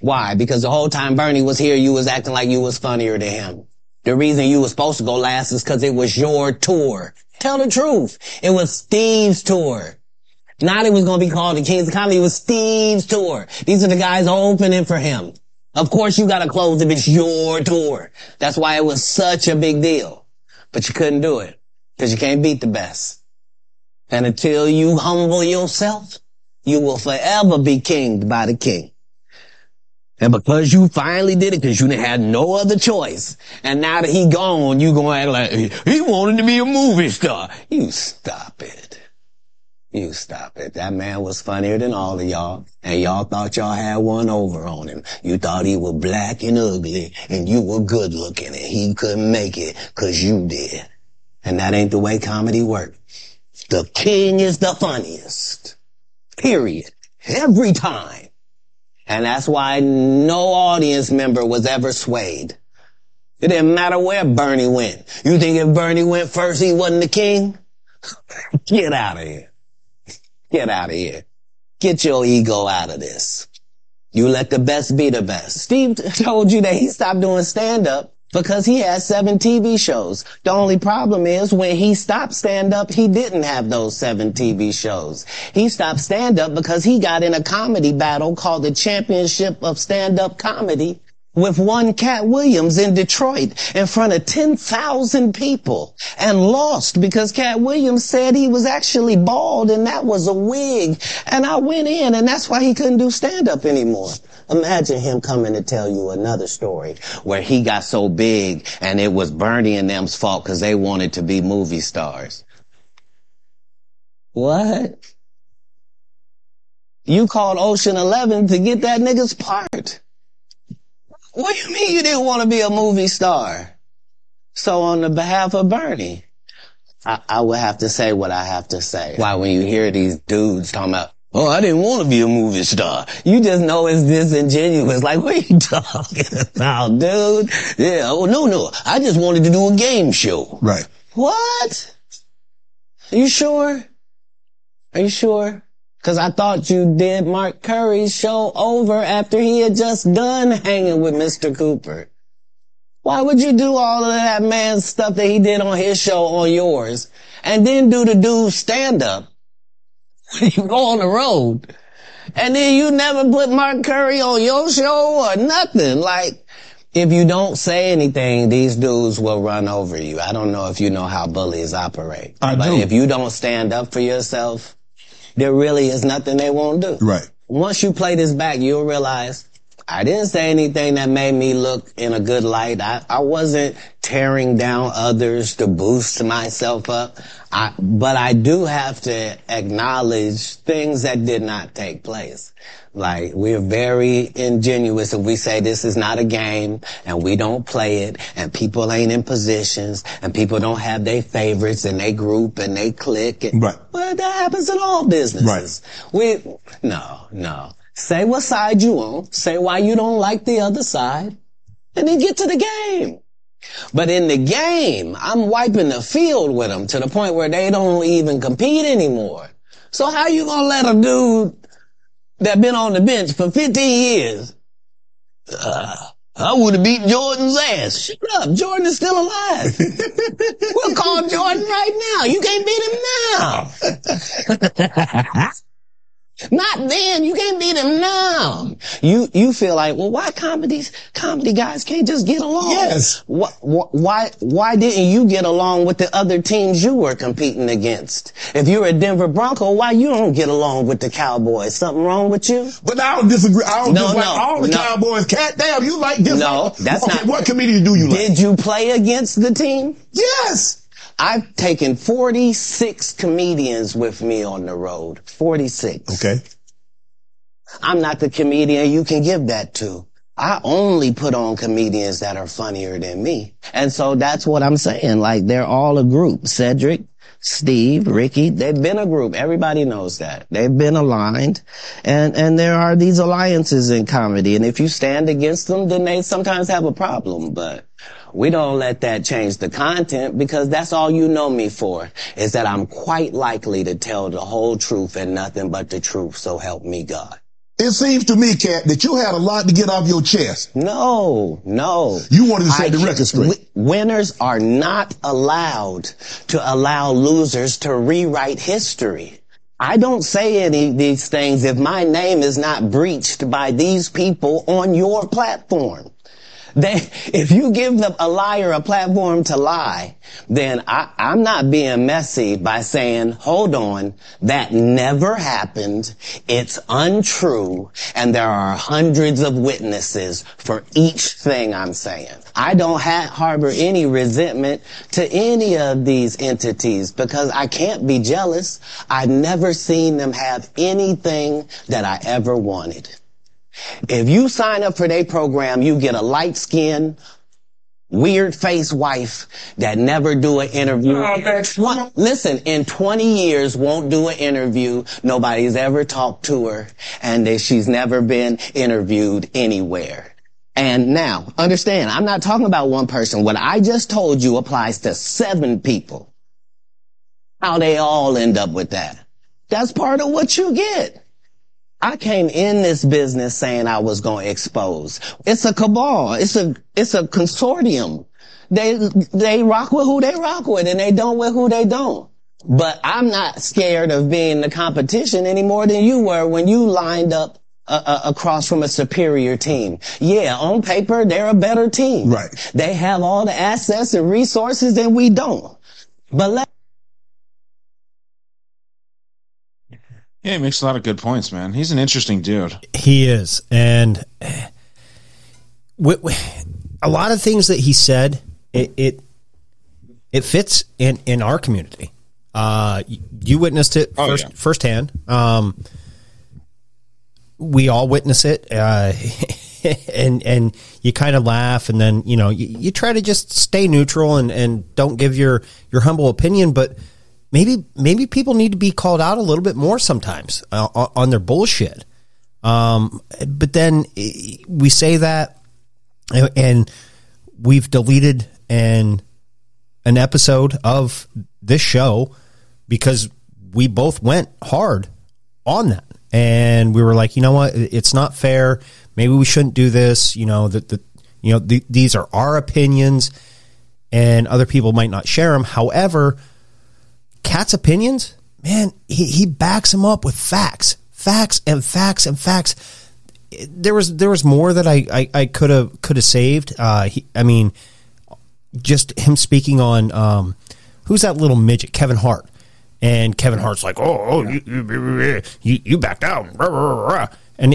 Why? Because the whole time Bernie was here, you was acting like you was funnier than him. The reason you was supposed to go last is because it was your tour. Tell the truth. It was Steve's tour. Not it was gonna be called the Kings of Comedy. It was Steve's tour. These are the guys opening for him. Of course you gotta close if it's your tour. That's why it was such a big deal. But you couldn't do it. Because you can't beat the best. And until you humble yourself, you will forever be kinged by the king. And because you finally did it, because you didn't have no other choice, and now that he gone, you gonna act like he wanted to be a movie star. You stop it. You stop it. That man was funnier than all of y'all, and y'all thought y'all had one over on him. You thought he was black and ugly, and you were good looking, and he couldn't make it because you did. And that ain't the way comedy works. The king is the funniest. Period. Every time. And that's why no audience member was ever swayed. It didn't matter where Bernie went. You think if Bernie went first, he wasn't the king? Get out of here. Get out of here. Get your ego out of this. You let the best be the best. Steve told you that he stopped doing stand-up because he had 7 TV shows. The only problem is when he stopped stand-up, he didn't have those 7 TV shows. He stopped stand-up because he got in a comedy battle called the Championship of Stand-Up Comedy with one Katt Williams in Detroit in front of 10,000 people and lost because Katt Williams said he was actually bald and that was a wig. And I went in and that's why he couldn't do stand-up anymore. Imagine him coming to tell you another story where he got so big and it was Bernie and them's fault because they wanted to be movie stars. What? You called Ocean 11 to get that nigga's part. What do you mean you didn't want to be a movie star? So on the behalf of Bernie, I would have to say what I have to say. Why when you hear these dudes talking about, oh, I didn't want to be a movie star. You just know it's disingenuous. Like, what are you talking about, dude? Yeah, oh, no. I just wanted to do a game show. Right. What? Are you sure? Because I thought you did Mark Curry's show over after he had just done hanging with Mr. Cooper. Why would you do all of that man's stuff that he did on his show on yours and then do the dude's stand-up when you go on the road? And then you never put Mark Curry on your show or nothing. Like, if you don't say anything, these dudes will run over you. I don't know if you know how bullies operate. But if you don't stand up for yourself, there really is nothing they won't do. Right. Once you play this back, you'll realize I didn't say anything that made me look in a good light. I wasn't tearing down others to boost myself up. But I do have to acknowledge things that did not take place. Like, we're very ingenuous if we say this is not a game and we don't play it and people ain't in positions and people don't have their favorites and they group and they click. Right. Well, that happens in all businesses. Right. No. Say what side you on. Say why you don't like the other side and then get to the game. But in the game, I'm wiping the field with them to the point where they don't even compete anymore. So how you gonna let a dude that been on the bench for 50 years. I would have beat Jordan's ass. Shut up. Jordan is still alive. We'll call Jordan right now. You can't beat him now. Not then. You can't beat him now. You feel like, well, why comedy guys can't just get along? Yes. Why didn't you get along with the other teams you were competing against? If you're a Denver Bronco, why you don't get along with the Cowboys? Something wrong with you? But I don't disagree. I don't dislike all the Cowboys. Cat, damn, you like this? No, that's okay, not. What comedian do you like? Did you play against the team? Yes. I've taken 46 comedians with me on the road. 46. Okay. I'm not the comedian you can give that to. I only put on comedians that are funnier than me. And so that's what I'm saying. Like, they're all a group. Cedric, Steve, Ricky, they've been a group. Everybody knows that. They've been aligned. And there are these alliances in comedy. And if you stand against them, then they sometimes have a problem. But we don't let that change the content because that's all you know me for, is that I'm quite likely to tell the whole truth and nothing but the truth, so help me God. It seems to me, Kat, that you had a lot to get off your chest. No. You wanted to set the record straight. Winners are not allowed to allow losers to rewrite history. I don't say any of these things if my name is not breached by these people on your platform. If you give them a liar a platform to lie, then I'm not being messy by saying, hold on, that never happened. It's untrue. And there are hundreds of witnesses for each thing I'm saying. I don't harbor any resentment to any of these entities because I can't be jealous. I've never seen them have anything that I ever wanted. If you sign up for their program, you get a light-skinned, weird-faced wife that never do an interview. Oh, listen, in 20 years, won't do an interview. Nobody's ever talked to her, and she's never been interviewed anywhere. And now, understand, I'm not talking about one person. What I just told you applies to 7 people. How they all end up with that. That's part of what you get. I came in this business saying I was going to expose. It's a cabal. It's a consortium. They rock with who they rock with and they don't with who they don't. But I'm not scared of being the competition any more than you were when you lined up across from a superior team. Yeah, on paper, they're a better team. Right. They have all the assets and resources and we don't. But yeah, he makes a lot of good points, man. He's an interesting dude. He is. And a lot of things that he said, it fits in our community. You witnessed it firsthand. We all witness it. And you kind of laugh and then, you know, you try to just stay neutral and don't give your humble opinion, but maybe people need to be called out a little bit more sometimes on their bullshit. But then we say that and we've deleted an episode of this show because we both went hard on that. And we were like, you know what? It's not fair. Maybe we shouldn't do this. You know, these are our opinions and other people might not share them. However, Katt's opinions, man, he backs them up with facts. There was more that I could have saved. Just him speaking on who's that little midget, Kevin Hart, and Kevin Hart's like, you backed out, and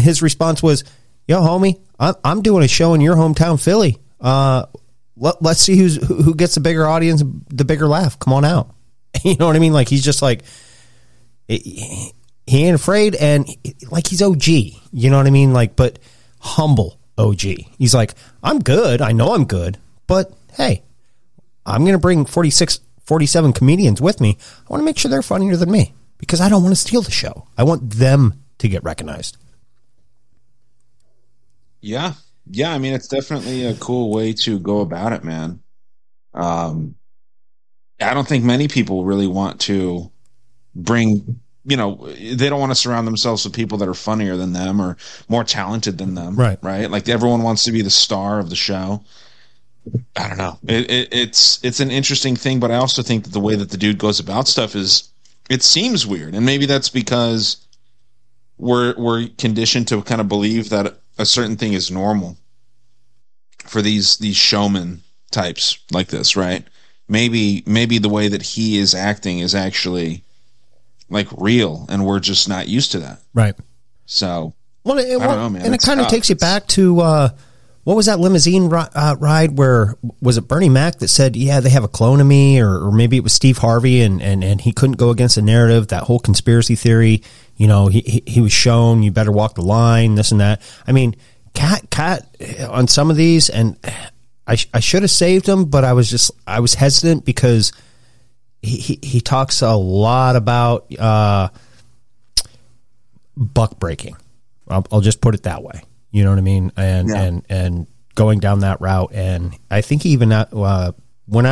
his response was, yo, homie, I'm doing a show in your hometown, Philly. Let's see who gets the bigger audience, the bigger laugh. Come on out. You know what I mean? Like, he's just like, he ain't afraid. And like, he's OG, you know what I mean? Like, but humble OG. He's like, I'm good. I know I'm good, but hey, I'm going to bring 46, 47 comedians with me. I want to make sure they're funnier than me because I don't want to steal the show. I want them to get recognized. Yeah. Yeah, I mean, it's definitely a cool way to go about it, man. I don't think many people really want to bring, you know, they don't want to surround themselves with people that are funnier than them or more talented than them. Right. Right. Like, everyone wants to be the star of the show. I don't know. It's an interesting thing, but I also think that the way that the dude goes about stuff is, it seems weird. And maybe that's because we're conditioned to kind of believe that a certain thing is normal for these showman types like this, right? Maybe the way that he is acting is actually like real, and we're just not used to that, right? So, I don't know, man. And it kind of takes you back to what was that limousine ride where, was it Bernie Mac that said, "Yeah, they have a clone of me," or maybe it was Steve Harvey, and he couldn't go against the narrative, that whole conspiracy theory. You know, he was shown, you better walk the line, this and that. I mean, Katt on some of these, and I should have saved him, but I was hesitant because he talks a lot about buck breaking. I'll just put it that way. You know what I mean? And going down that route, and I think he even went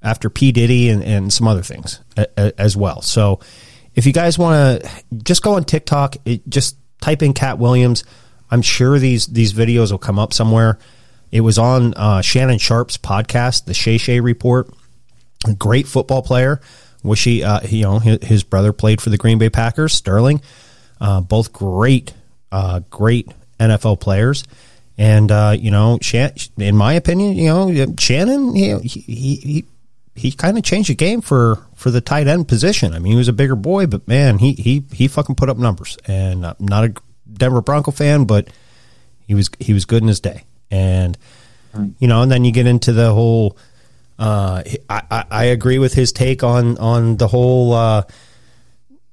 after P. Diddy and some other things as well. So, if you guys want to just go on TikTok, just type in Katt Williams. I'm sure these videos will come up somewhere. It was on Shannon Sharp's podcast, The Shay Shay Report. A great football player. Wishy, you know, his brother played for the Green Bay Packers, Sterling. Both great NFL players. And, in my opinion, Shannon, he kind of changed the game for the tight end position. I mean, he was a bigger boy, but man, he fucking put up numbers. And I'm not a Denver Bronco fan, but he was good in his day. And, and then you get into the whole, I agree with his take on the whole,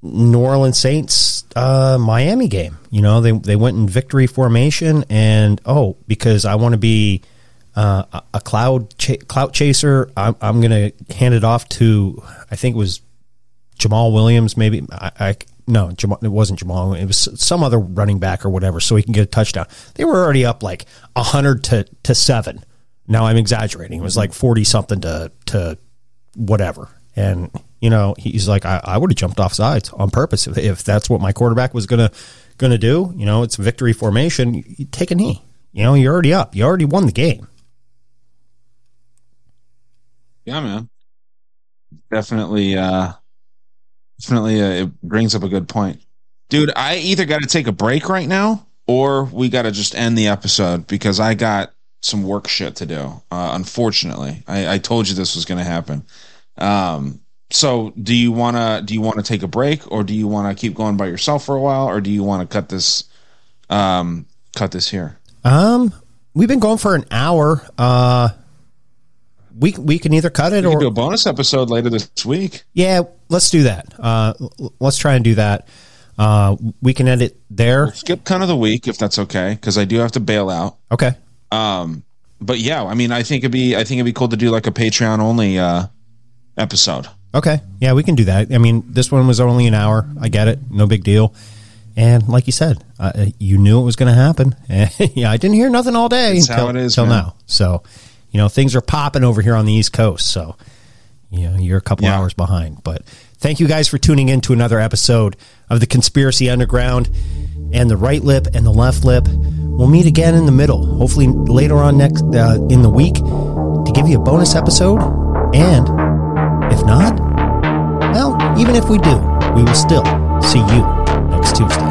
New Orleans Saints Miami game. They went in victory formation, and because I want to be a clout chaser, I'm going to hand it off to, I think it was Jamal Williams, maybe. It wasn't Jamal. It was some other running back or whatever, so he can get a touchdown. They were already up like 100 to 7. Now I'm exaggerating. It was like 40-something to whatever, and he's like, I would have jumped off sides on purpose if that's what my quarterback was gonna do. It's victory formation. You take a knee. You're already up. You already won the game. Yeah, man. Definitely, it brings up a good point, dude. I either got to take a break right now, or we got to just end the episode because I got some work shit to do. Unfortunately, I told you this was gonna happen. So do you want to take a break, or do you want to keep going by yourself for a while, or do you want to cut this here? We've been going for an hour. We can either cut it or do a bonus episode later this week. Yeah, let's do that. Let's try and do that. We can end it there. We'll skip kind of the week if that's okay, because I do have to bail out. Okay. But yeah, I mean, I think it'd be cool to do like a Patreon only episode. Okay. Yeah, we can do that. I mean, this one was only an hour. I get it. No big deal. And like you said, you knew it was going to happen. Yeah, I didn't hear nothing all day until now. So, things are popping over here on the East Coast. So, you're a couple hours behind. But thank you guys for tuning in to another episode of the Conspiracy Underground. And the right lip and the left lip, we'll meet again in the middle, hopefully later on next in the week, to give you a bonus episode. And if not, well, even if we do, we will still see you next Tuesday.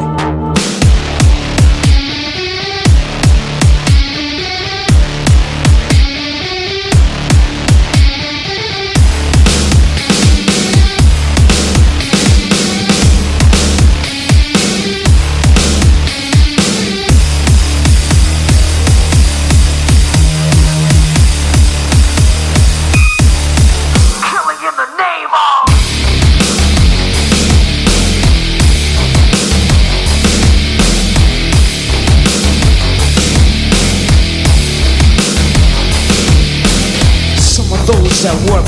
That work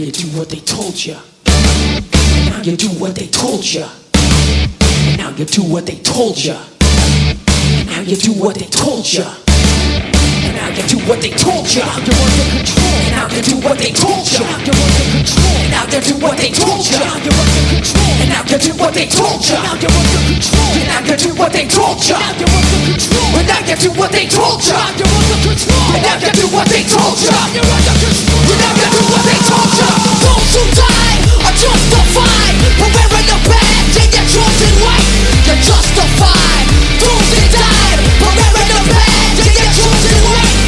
you do what they told you. Now you do what they told you. Now you do what they told you. Now you do what they told you. Now you do what they told you. Now you're under control. Now you do what they told you. Now you're under control. Now you do what they told you. Now you're under control. Now you do what they told you. Now you're under control. Now you do what they told you. Now you're under control. Now you do what they told you. Now you're under control. Now you do what they told you. Now you're under control. Now you do what they told you. Those who die are justified, but we're in the bag and you're chosen right. You're justified. Those who died, but we're in the bag and you're chosen right.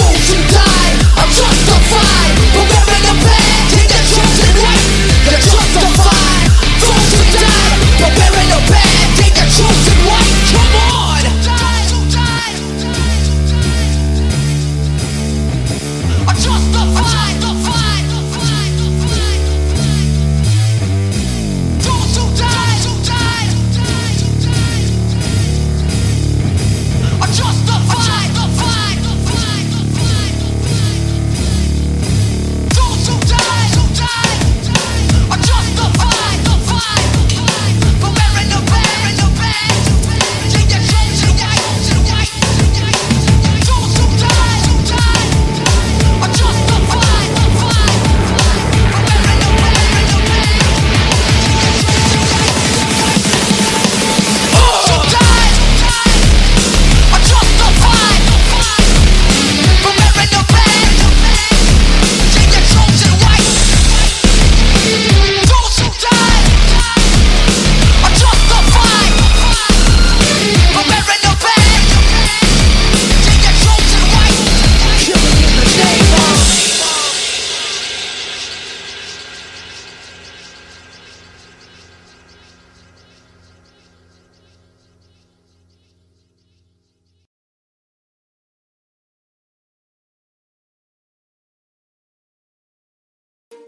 Those who die are justified, but we're in the bag and you're chosen right. You're justified. Those who died, but we're in the bag and you're chosen right. Come on. Are justified.